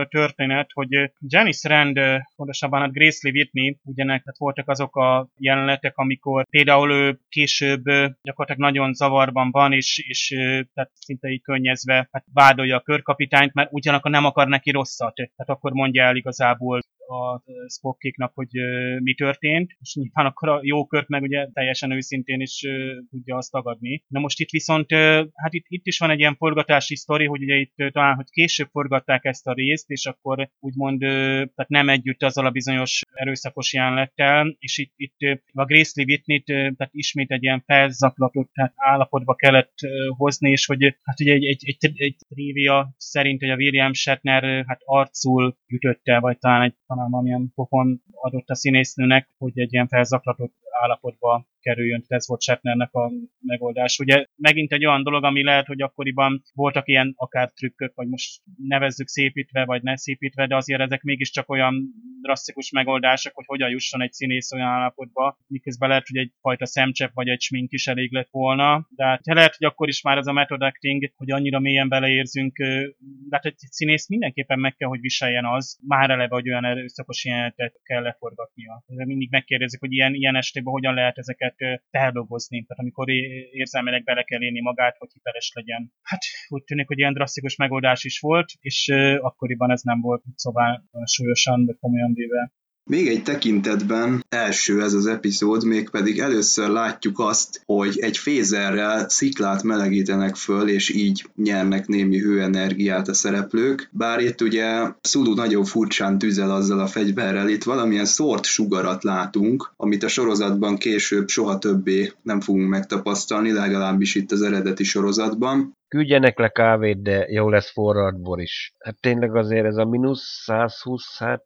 történet, hogy Janice Rand, pontosabban hát Grace Lee Whitney, ugyanek hát voltak azok a jelenetek, amikor például ő később gyakorlatilag nagyon zavarban van, és, és tehát szinte így könnyezve hát vádolja a körkapitányt, mert ugyanakkor nem akar neki rosszat. Tehát akkor mondja el igazából a Spockéknak, hogy ö, mi történt, és nyilván akkor a jó Körk meg ugye teljesen őszintén is ö, tudja azt tagadni. Na most itt viszont, ö, hát itt, itt is van egy ilyen forgatási sztori, hogy ugye itt ö, talán, hogy később forgatták ezt a részt, és akkor úgymond ö, tehát nem együtt azzal a bizonyos erőszakos jelenettel, és itt, itt ö, a Grace Lee Whitney-t ö, tehát ismét egy ilyen felzaklatott tehát állapotba kellett ö, hozni, és hogy hát ugye egy, egy, egy, egy trivia szerint, hogy a William Shatner ö, hát arcul ütötte, vagy talán egy talán valamilyen pofon adott a színésznőnek, hogy egy ilyen felzaklatott állapotba kerüljön, ez volt Shatnernek a megoldás. Ugye megint egy olyan dolog, ami lehet, hogy akkoriban voltak ilyen akár trükkök, vagy most nevezzük szépítve, vagy ne szépítve, de azért ezek mégiscsak olyan drasztikus megoldások, hogy hogyan jusson egy színész olyan állapotba, miközben lehet, hogy egyfajta szemcsepp, vagy egy smink is elég lett volna, de hát lehet, hogy akkor is már ez a method acting, hogy annyira mélyen beleérzünk, de hát egy színész mindenképpen meg kell, hogy viseljen az, már eleve, hogy olyan erőszakos jelenetet kell leforgatnia. Mindig megkérdezik, hogy ilyen, ilyen estében hogyan lehet ezeket feldolgozni, tehát amikor érzelmileg bele kell élni magát, hogy hiteles legyen. Hát úgy tűnik, hogy ilyen drasztikus megoldás is volt, és uh, akkoriban ez nem volt szóval uh, súlyosan, de komolyan véve. Még egy tekintetben első ez az epizód, mégpedig először látjuk azt, hogy egy fézerrel sziklát melegítenek föl, és így nyernek némi hőenergiát a szereplők. Bár itt ugye Sulu nagyon furcsán tüzel azzal a fegyverrel, itt valamilyen szórt sugarat látunk, amit a sorozatban később soha többé nem fogunk megtapasztalni, legalábbis itt az eredeti sorozatban. Küldjenek le kávét, de jó lesz forrad bor is. Hát tényleg azért ez a mínusz száz húsz, hát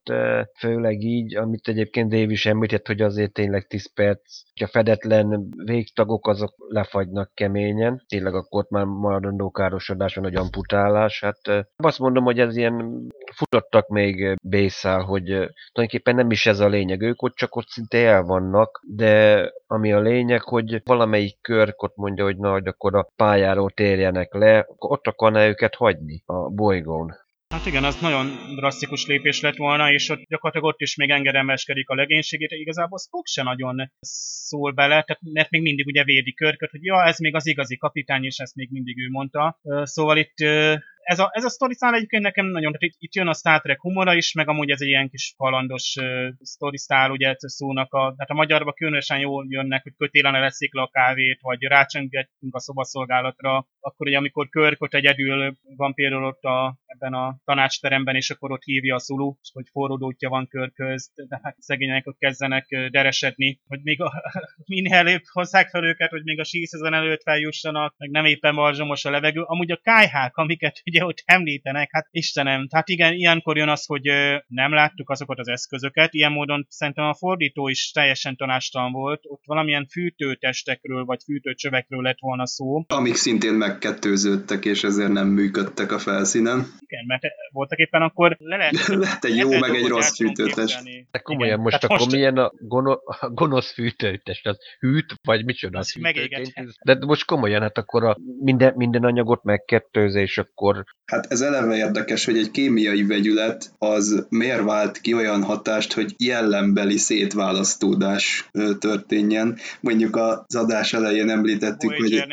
főleg így, amit egyébként Dave is említett, hogy azért tényleg tíz perc, hogyha fedetlen végtagok, azok lefagynak keményen. Tényleg akkor ott már maradandó károsodás van, vagy amputálás. Hát azt mondom, hogy ez ilyen futottak még Dessal, hogy tulajdonképpen nem is ez a lényeg. Ők ott csak ott szinte el vannak, de ami a lényeg, hogy valamelyik körkot mondja, hogy na, hogy akkor a pályáról térjenek le, ott akarná őket hagyni a bolygón. Hát igen, az nagyon drasztikus lépés lett volna, és ott gyakorlatilag ott is még engedelmeskedik a legénységét, igazából Spock se nagyon szól bele, tehát mert még mindig ugye védi Körköt, hogy ja, ez még az igazi kapitány, és ezt még mindig ő mondta. Szóval itt ez a, ez a sztori szál egyébként nekem nagyon, tehát itt, itt jön a Star Trek humora is, meg amúgy ez egy ilyen kis kalandos sztori szál, ugye szónak a, tehát a magyarban különösen jól jönnek, hogy kötélen eleszik le a kávét, vagy rácsöngetünk a szobaszolgálatra, akkor ugye amikor Körköt egyedül van például ott a, ebben a tanácsteremben, és akkor ott hívja a Sulu, hogy forródótja van Körköz, de hát szegények ott kezdenek deresedni, hogy még a, minél előbb hozzák fel őket, hogy még a síszezon előtt feljussanak, meg nem éppen marzsomos a levegő. Amúgy a kályhák, amiket ugye ott említenek, hát Istenem, hát igen, ilyenkor jön az, hogy nem láttuk azokat az eszközöket, ilyen módon szerintem a fordító is teljesen tanástalan volt, ott valamilyen fűtőtestekről, vagy fűtőcsövekről lett volna szó. Amik szintén megkettőződtek, és ezért nem működtek a felszínen. Igen, mert voltak éppen akkor le lehet... lehet egy jó, meg egy rossz fűtőtest. De komolyan most hát akkor most... milyen a, gono- a gonosz fűtőtest, az hűt, vagy micsoda az fűtőtest? De most komolyan, hát akkor a minden, minden anyagot megkettőzi, és akkor... Hát ez eleve érdekes, hogy egy kémiai vegyület az miért vált ki olyan hatást, hogy jellembeli szétválasztódás történjen. Mondjuk az adás elején említettük, hogy,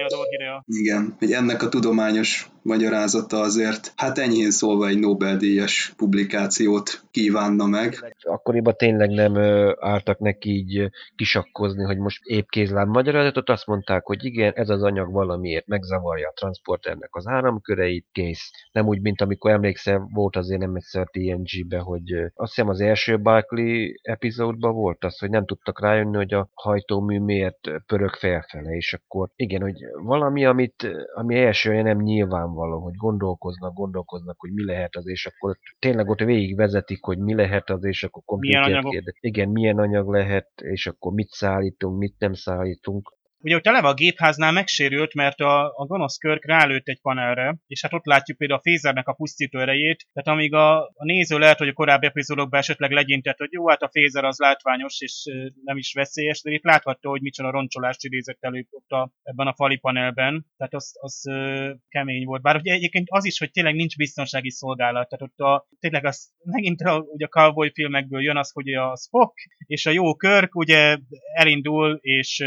igen, hogy ennek a tudományos magyarázata azért, hát enyhén szólva egy Nobel-díjas publikációt kívánna meg. Akkoriban tényleg nem álltak neki így kisakkozni, hogy most épp kézláb magyarázatot, azt mondták, hogy igen, ez az anyag valamiért megzavarja a transporternek az áramköreit, kész. Nem úgy, mint amikor emlékszel, volt azért nem egyszer a té en gé-be, hogy azt hiszem az első Barclay epizódban volt az, hogy nem tudtak rájönni, hogy a hajtómű miért pörög felfele, és akkor igen, hogy valami, amit, ami elsőre nem nyilván való, hogy gondolkoznak, gondolkoznak, hogy mi lehet az, és akkor tényleg ott végigvezetik, hogy mi lehet az, és akkor komplikatív kérdés. Igen, milyen anyag lehet, és akkor mit szállítunk, mit nem szállítunk. Ugye ott eleve a gépháznál megsérült, mert a, a gonosz Körk rálőtt egy panelre, és hát ott látjuk például a fézernek a pusztító erejét, tehát amíg a, a néző lehet, hogy a korábbi epizódokban esetleg legyintett, hogy jó, hát a fézer az látványos, és nem is veszélyes, de itt láthatta, hogy micsoda roncsolást idézett elő ott a, ebben a fali panelben, tehát az, az ö, kemény volt. Bár ugye egyébként az is, hogy tényleg nincs biztonsági szolgálat, tehát ott a, tényleg az, megint a, ugye a cowboy filmekből jön az, hogy a Spock és a jó Körk ugye elindul, és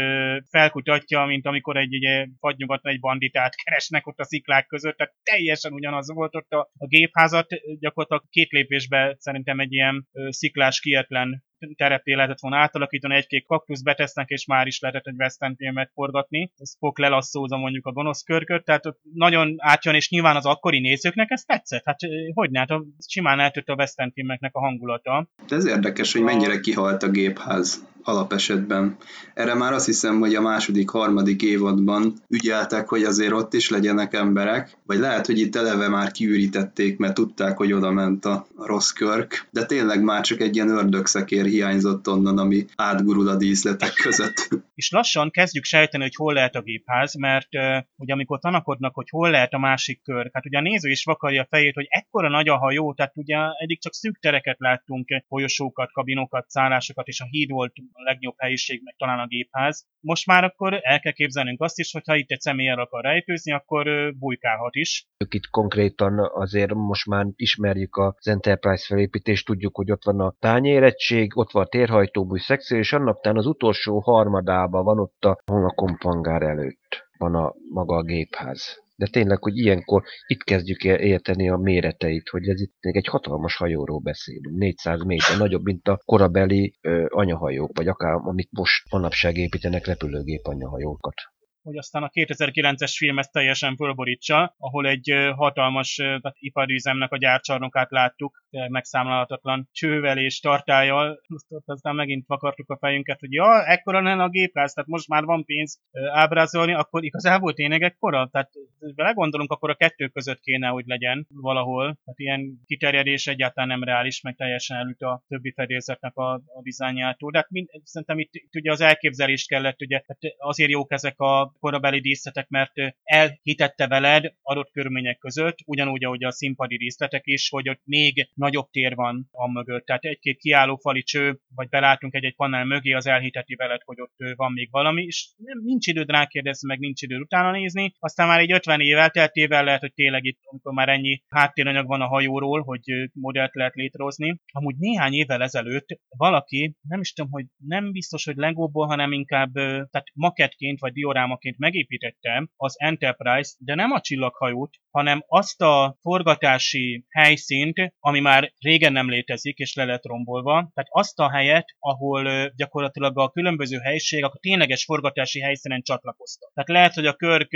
felkutatja, mint amikor egy, egy vadnyugaton egy banditát keresnek ott a sziklák között, tehát teljesen ugyanaz volt ott a, a gépházat, gyakorlatilag két lépésben szerintem egy ilyen ö, sziklás kietlen terepé lehetett volna átalakítani, egy-két kaktusz betesznek, és már is lehetett egy West End filmet forgatni. Spock lelasszózza mondjuk a gonosz Körköt, tehát nagyon átjön, és nyilván az akkori nézőknek ez tetszett. Hát hogy ne, hát simán eltört a West End filmeknek a hangulata. De ez érdekes, hogy mennyire kihalt a gépház alapesetben. Erre már azt hiszem, hogy a második, harmadik évadban ügyeltek, hogy azért ott is legyenek emberek, vagy lehet, hogy itt eleve már kiürítették, mert tudták, hogy oda ment a rossz Körk, de tényleg már csak egy ilyen ördögszekér hiányzott onnan, ami átgurul a díszletek között. És lassan kezdjük sejteni, hogy hol lehet a gépház, mert uh, ugye amikor tanakodnak, hogy hol lehet a másik Kör, hát ugye a néző is vakarja a fejét, hogy ekkora nagy a hajó, tehát ugye eddig csak szűk tereket láttunk, folyosókat, kabinokat, szállásokat, és a híd volt a legjobb helyiség, meg talán a gépház. Most már akkor el kell képzelnünk azt is, hogy ha itt egy személy el akar rejtőzni, akkor uh, bujkálhat is. Itt konkrétan azért most már ismerjük az Enterprise felépítést, tudjuk, hogy ott van a tányérettség, ott van a térhajtóbúj szekció, és annaptán az utolsó harmadában van ott a, a kompangár előtt van a maga a gépház. De tényleg, hogy ilyenkor itt kezdjük el érteni a méreteit, hogy ez itt egy hatalmas hajóról beszélünk. négyszáz méter, nagyobb, mint a korabeli ö, anyahajók, vagy akár amit most manapság építenek repülőgép anyahajókat. Hogy aztán a kétezer-kilences film ezt teljesen fölborítsa, ahol egy hatalmas iparüzemnek a gyárcsarnokát láttuk, megszámlálhatatlan csővel és tartályjal. Aztán megint vakartuk a fejünket, hogy ja, ekkora lenne a gépház, tehát most már van pénz ábrázolni, akkor igazából tényleg ekkora? Tehát belegondolunk, akkor a kettő között kéne, hogy legyen valahol. Tehát ilyen kiterjedés egyáltalán nem reális, meg teljesen elüt a többi fedélzetnek a, a dizájnjától. De hát mind, szerintem itt, itt ugye az elképzelést kellett, ugye, hát azért jók ezek a korabeli díszletek, mert elhitette veled adott körülmények között, ugyanúgy, ahogy a színpadi díszletek is, hogy ott még nagyobb tér van a mögött. Tehát egy-két kiállófali cső, vagy belátunk egy-egy panel mögé, az elhiteti veled, hogy ott van még valami, és nem, nincs időd rákérdezni, meg nincs időd utána nézni. Aztán már egy ötven év elteltével lehet, hogy tényleg itt, amikor már ennyi háttéranyag van a hajóról, hogy modellt lehet létrehozni. Amúgy néhány évvel ezelőtt valaki, nem is tudom, hogy nem biztos, hogy Legóból, hanem inkább tehát makettként vagy dioráma megépítettem az Enterprise, de nem a csillaghajót, hanem azt a forgatási helyszínt, ami már régen nem létezik, és le lett rombolva, tehát azt a helyet, ahol gyakorlatilag a különböző helyiségek a tényleges forgatási helyszínen csatlakoztak. Tehát lehet, hogy a Körk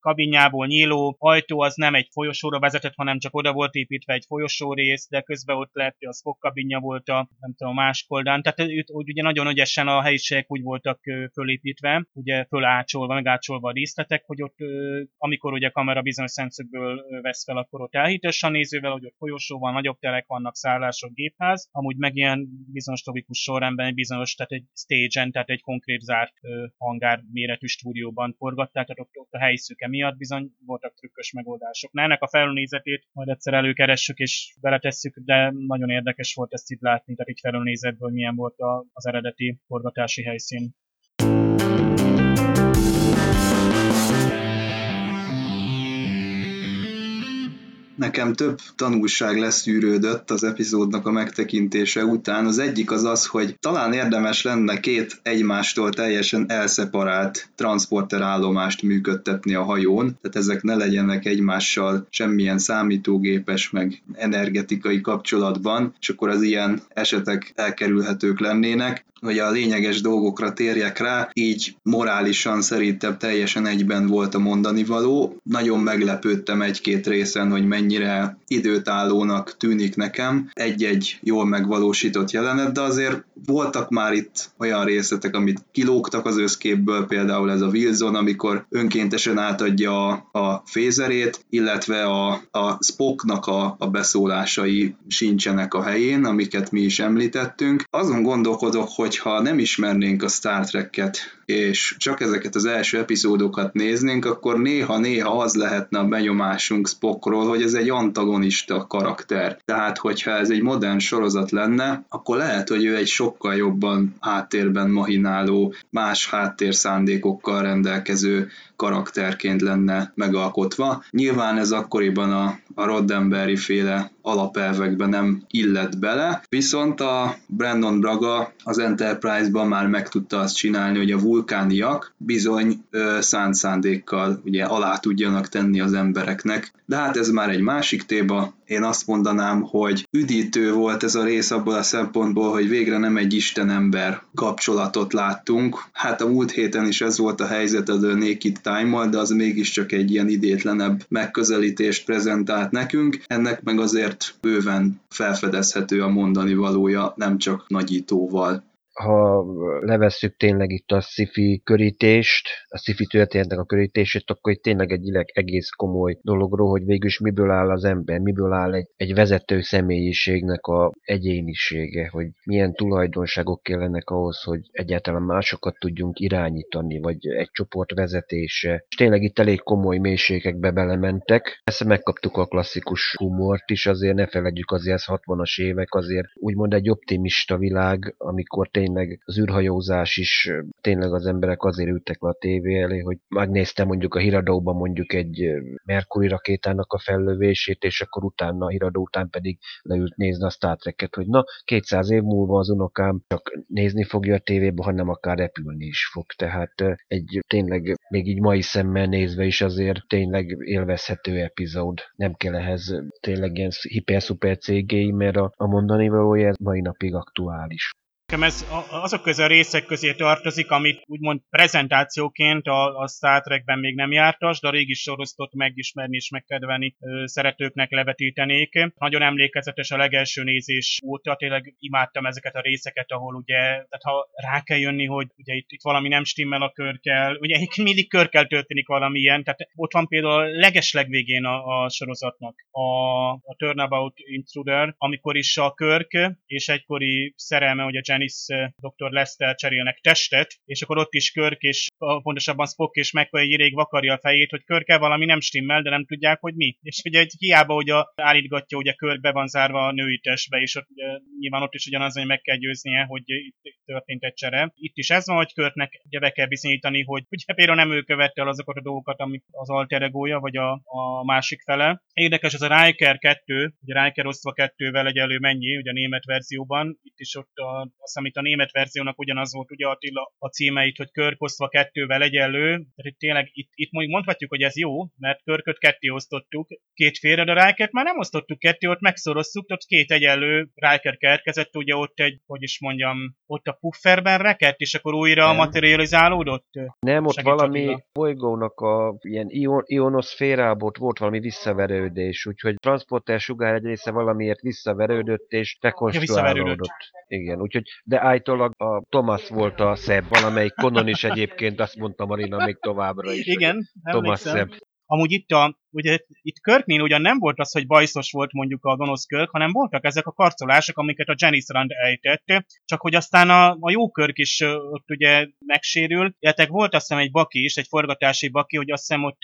kabinjából nyíló ajtó az nem egy folyosóra vezetett, hanem csak oda volt építve egy folyosó rész, de közben ott lehet, hogy a Spock kabinja volt a, nem tudom, más koldán. Tehát ugye nagyon ügyesen a helyiségek úgy voltak fölépítve, ugye fölácsolva, megácsolva a díszletek, hogy ott, amikor ugye a kamera bizonyos szemszögből vesz fel, akkor ott elhites a nézővel, hogy ott folyosó van, nagyobb terek vannak, szállások, gépház, amúgy meg ilyen bizonyos logikus sorrendben egy bizonyos, tehát egy stage-en, tehát egy konkrét zárt hangár méretű stúdióban forgatták, tehát ott, ott a helyszűke miatt bizony voltak trükkös megoldások. Na, ennek a felülnézetét majd egyszer előkeressük és beletesszük, de nagyon érdekes volt ezt itt látni, tehát egy felülnézetből milyen volt az eredeti forgatási helyszín. Nekem több tanulság leszűrődött az epizódnak a megtekintése után. Az egyik az az, hogy talán érdemes lenne két egymástól teljesen elszeparált transporterállomást működtetni a hajón, tehát ezek ne legyenek egymással semmilyen számítógépes, meg energetikai kapcsolatban, és akkor az ilyen esetek elkerülhetők lennének, hogy a lényeges dolgokra térjek rá, így morálisan szerintem teljesen egyben volt a mondani való. Nagyon meglepődtem egy-két részen, hogy mennyire időtállónak tűnik nekem egy-egy jól megvalósított jelenet, de azért voltak már itt olyan részletek, amit kilógtak az összképből, például ez a Wilson, amikor önkéntesen átadja a, a fézerét, illetve a, a Spocknak a, a beszólásai sincsenek a helyén, amiket mi is említettünk. Azon gondolkodok, hogy ha nem ismernénk a Star Trek-et, és csak ezeket az első epizódokat néznénk, akkor néha-néha az lehetne a benyomásunk Spockról, hogy ez egy antagonista karakter. Tehát, hogyha ez egy modern sorozat lenne, akkor lehet, hogy ő egy sokkal jobban háttérben mahináló, más háttérszándékokkal rendelkező karakterként lenne megalkotva. Nyilván ez akkoriban a, a Roddenberry féle alapelvekben nem illett bele, viszont a Brandon Braga az Enterprise-ban már meg tudta azt csinálni, hogy a vulkániak bizony ö, szánt szándékkal ugye, alá tudjanak tenni az embereknek. De hát ez már egy másik téma. Én azt mondanám, hogy üdítő volt ez a rész abból a szempontból, hogy végre nem egy istenember kapcsolatot láttunk. Hát a múlt héten is ez volt a helyzet az Naked Time-mal, de az mégiscsak egy ilyen idétlenebb megközelítést prezentált nekünk. Ennek meg azért bőven felfedezhető a mondani valója, nem csak nagyítóval. Ha levesszük tényleg itt a sci-fi körítést, a sci-fi történetnek a körítését, akkor itt tényleg egy egész komoly dologról, hogy végülis miből áll az ember, miből áll egy, egy vezető személyiségnek a egyénisége, hogy milyen tulajdonságok kellenek ahhoz, hogy egyáltalán másokat tudjunk irányítani, vagy egy csoport vezetése. És tényleg itt elég komoly mélységekbe belementek. Persze megkaptuk a klasszikus humort is, azért ne feledjük, azért hatvanas évek, azért úgymond egy optimista világ, amikor tényleg tényleg az űrhajózás is, tényleg az emberek azért ültek le a tévé elé, hogy megnéztem mondjuk a híradóban mondjuk egy Mercury rakétának a fellövését, és akkor utána a híradó után pedig leült nézni a Star Trek-et, hogy na, kétszáz év múlva az unokám csak nézni fogja a tévébe, hanem akár repülni is fog. Tehát egy tényleg még így mai szemmel nézve is azért tényleg élvezhető epizód. Nem kell ehhez tényleg ilyen hiper-szuper cégéi, mert a, a mondani valója mai napig aktuális. Nekem ez azok közé a részek közé tartozik, amit úgymond prezentációként a, a Star Trekben még nem jártas, de a régi sorozatot megismerni és megkedvelni szeretőknek levetítenék. Nagyon emlékezetes a legelső nézés óta, tényleg imádtam ezeket a részeket, ahol ugye, tehát ha rá kell jönni, hogy ugye itt, itt valami nem stimmel a körkel, ugye mindig körkel történik valami ilyen, tehát ott van például a legeslegvégén a, a sorozatnak a, a Turnabout Intruder, amikor is a körk és egykori szerelme, hogy a Janice doktor Lester cserélnek testet, és akkor ott is Kirk, és pontosabban Spock és McCoy egy ideig vakarja a fejét, hogy Kirkkel valami nem stimmel, de nem tudják, hogy mi. És ugye egy hiába, hogy a, állítgatja, hogy a Kirk be van zárva a női testbe, és ott, nyilván ott is ugyanaz, hogy meg kell győznie, hogy itt történt egy csere. Itt is ez van, hogy Kirknek ugye be kell bizonyítani, hogy ugye például nem ő követte el azokat a dolgokat, amik az alter egója, vagy a, a másik fele. Érdekes az a Riker kettő, ugye Riker osztva kettővel egyenlő mennyi, ugye a német verzióban, itt is ott a azt, amit a német verziónak ugyanaz volt, ugye Attila a címeit, hogy Kirk osztva kettővel egyenlő. Tehát itt tényleg, itt, itt mondjuk mondhatjuk, hogy ez jó, mert Kirköt ketté osztottuk, két félre, de Riker-t már nem osztottuk ketté, ott megszoroztuk, tehát két egyenlő Riker kerkezett, ugye ott egy, hogy is mondjam, ott a pufferben rekedt, és akkor újra nem materializálódott? Nem, ott valami Attila bolygónak a ilyen ion, ionoszférából volt valami visszaverődés, úgyhogy transporter sugár egy része valamiért visszaverődött, és rekonstruálódott. Igen, úgyhogy de állítólag a Thomas volt a szebb, valamelyik konon is egyébként, azt mondta Marina még továbbra is. Igen, Thomas szebb. Amúgy itt a, ugye itt Kirknél ugyan nem volt az, hogy bajszos volt mondjuk a gonosz Kirk, hanem voltak ezek a karcolások, amiket a Janice Rand ejtett, csak hogy aztán a, a jó Kirk is ott ugye megsérül. Illetve volt azt hiszem egy baki is, egy forgatási baki, hogy azt hiszem ott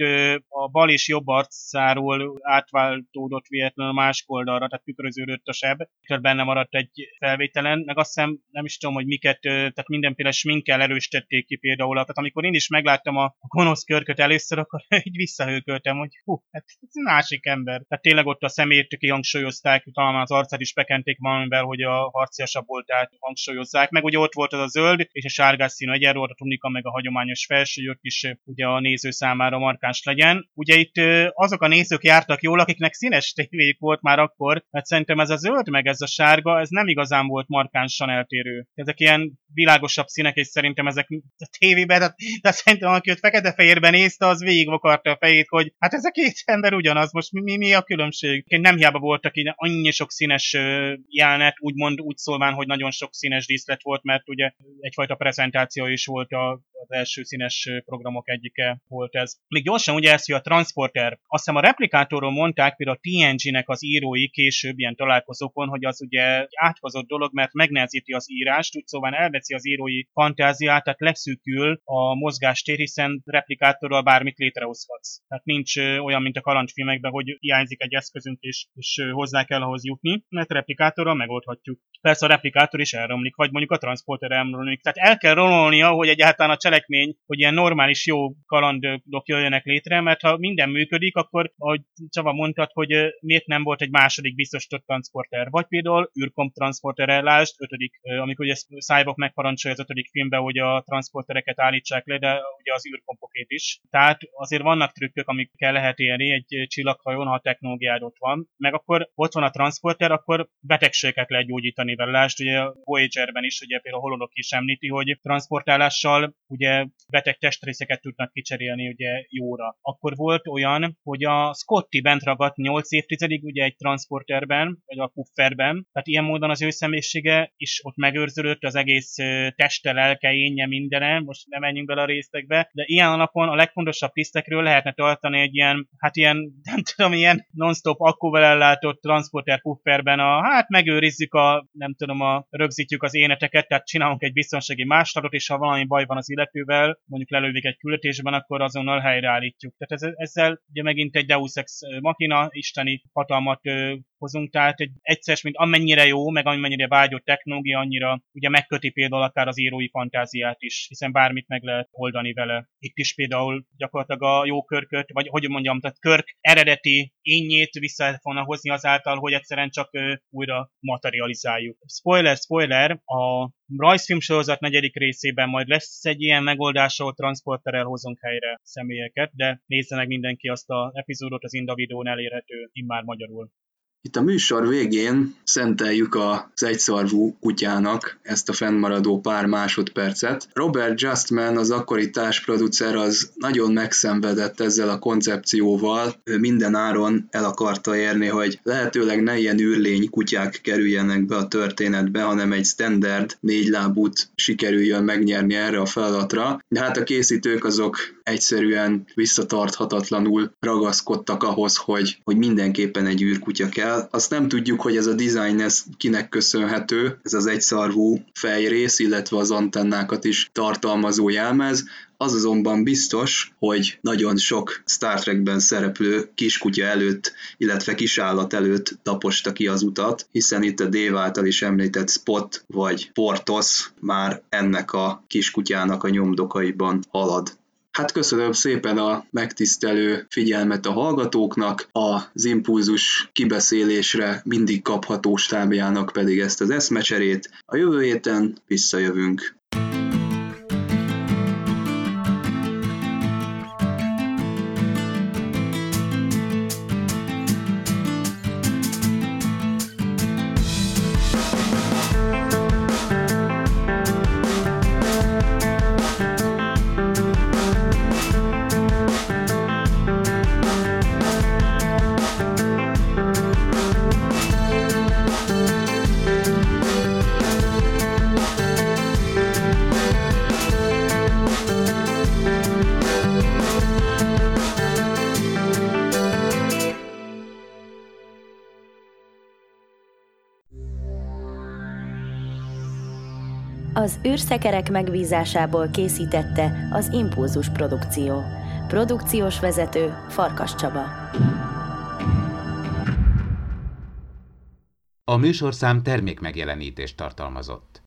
a bal és jobb arcáról átváltódott véletlenül a másik oldalra, tehát tükröződött a seb, tehát benne maradt egy felvételen, meg azt hiszem nem is tudom, hogy miket, tehát mindenféle sminkkel erősítették ki például. Tehát amikor én is megláttam a gonosz Kirköt először, akkor így visszahőköltem, hogy hú, hát ez másik ember. Tehát tényleg ott a szemét kihangsúlyozták, talán az arcát is bekenték valamivel, hogy a harciasabb voltát hangsúlyozzák. Meg ugye ott volt az a zöld és a sárgás színű egyenlő, a tunika meg a hagyományos felső, hogy is ugye a néző számára markáns legyen. Ugye itt azok a nézők jártak jól, akiknek színes tévéjük volt már akkor, mert szerintem ez a zöld meg ez a sárga, ez nem igazán volt markánsan eltérő. Ezek ilyen világosabb színek, és szerintem ezek a tévében, de, de szerintem aki ott fekete-fehérben nézte, az végigvakarta a fejét, hogy hát ez a két ember ugyanaz, most mi, mi, mi a különbség? Nem hiába voltak így annyi sok színes jelenet, úgymond úgy szólván, hogy nagyon sok színes díszlet volt, mert ugye egyfajta prezentáció is volt a az első színes programok egyike volt ez. Még gyorsan ugye ez, hogy a transporter. Azt hiszem a replikátorról mondták, például a té en gének az írói később ilyen találkozókon, hogy az ugye átkozott dolog, mert megnehezíti az írást, úgy szóval elveszi az írói fantáziát, tehát leszűkül a mozgástér, hiszen replikátorral bármit létrehozhatsz. Tehát nincs olyan, mint a kalandfilmekben, hogy hiányzik egy eszközünk, és, és hozzá kell ahhoz jutni, mert replikátorral megoldhatjuk. Persze a replikátor is elromlik, vagy mondjuk a transporter elromlik. Tehát el kell romolnia, hogy egyáltalán a cselekmény, hogy ilyen normális jó kalandok jöjjenek létre, mert ha minden működik, akkor, ahogy Csaba mondtad, hogy miért nem volt egy második biztosított transporter, vagy például űrkomp transporter ellást, ötödik, amikor ugye Cyborg megparancsolja az ötödik filmben, hogy a transportereket állítsák le, de ugye az űrkompokét is. Tehát azért vannak trükkök, amikkel lehet élni egy csillaghajón, ha a technológiád ott van. Meg akkor ott van a transporter, akkor betegségeket lehet gyógyítani. Lásd, ugye a Voyager-ben is, ugye például a Hololok is említi, hogy transportálással ugye beteg testrészeket tudnak kicserélni ugye jóra. Akkor volt olyan, hogy a Scotty bent ragadt nyolc évtizedig ugye egy transporterben, vagy a pufferben, tehát ilyen módon az ő személyisége is ott megőrződött, az egész teste, lelke, énje, mindene, most nem menjünk bele a részekbe, de ilyen alapon a legfontosabb tisztekről lehetne tartani egy ilyen, hát ilyen, nem tudom, ilyen non-stop akkúval ellátott transporter pufferben a, hát megőrizzük a nem tudom, a, rögzítjük az éneteket, tehát csinálunk egy biztonsági másolatot, és ha valami baj van az illető, szereplővel mondjuk lelövik egy küldetésben, akkor azonnal helyreállítjuk. Tehát ezzel ugye megint egy Deus Ex Machina, isteni hatalmat hozunk, tehát egy egyszer, mint amennyire jó, meg amennyire vágyott technológia, annyira ugye megköti például akár az írói fantáziát is, hiszen bármit meg lehet oldani vele. Itt is például gyakorlatilag a jó Körköt, vagy hogy mondjam, tehát Körk eredeti énjét vissza fognak hozni azáltal, hogy egyszerűen csak újra materializáljuk. Spoiler, spoiler, a rajzfilm sorozat negyedik részében majd lesz egy ilyen megoldás, ahol transporterrel hozunk helyre személyeket, de nézze meg mindenki azt az epizódot, az Indavidón elérhető immár magyarul. Itt a műsor végén szenteljük az egyszarvú kutyának ezt a fennmaradó pár másodpercet. Robert Justman, az akkori társproducer, az nagyon megszenvedett ezzel a koncepcióval. Ő minden áron el akarta érni, hogy lehetőleg ne ilyen űrlény kutyák kerüljenek be a történetbe, hanem egy standard négylábút sikerüljön megnyerni erre a feladatra. De hát a készítők azok egyszerűen visszatarthatatlanul ragaszkodtak ahhoz, hogy, hogy mindenképpen egy űrkutya kell. Azt nem tudjuk, hogy ez a design ez kinek köszönhető, ez az egyszarvú fejrész, illetve az antennákat is tartalmazó jelmez. Az azonban biztos, hogy nagyon sok Star Trekben szereplő kiskutya előtt, illetve kisállat előtt taposta ki az utat, hiszen itt a Dave által is említett Spot vagy Portos már ennek a kiskutyának a nyomdokaiban halad. Hát köszönöm szépen a megtisztelő figyelmet a hallgatóknak, az Impulzus kibeszélésre mindig kapható stábjának pedig ezt az eszmecserét. A jövő héten visszajövünk. Az űrszekerek megbízásából készítette az Impulzus produkció. Produkciós vezető Farkas Csaba. A műsorszám termékmegjelenítést tartalmazott.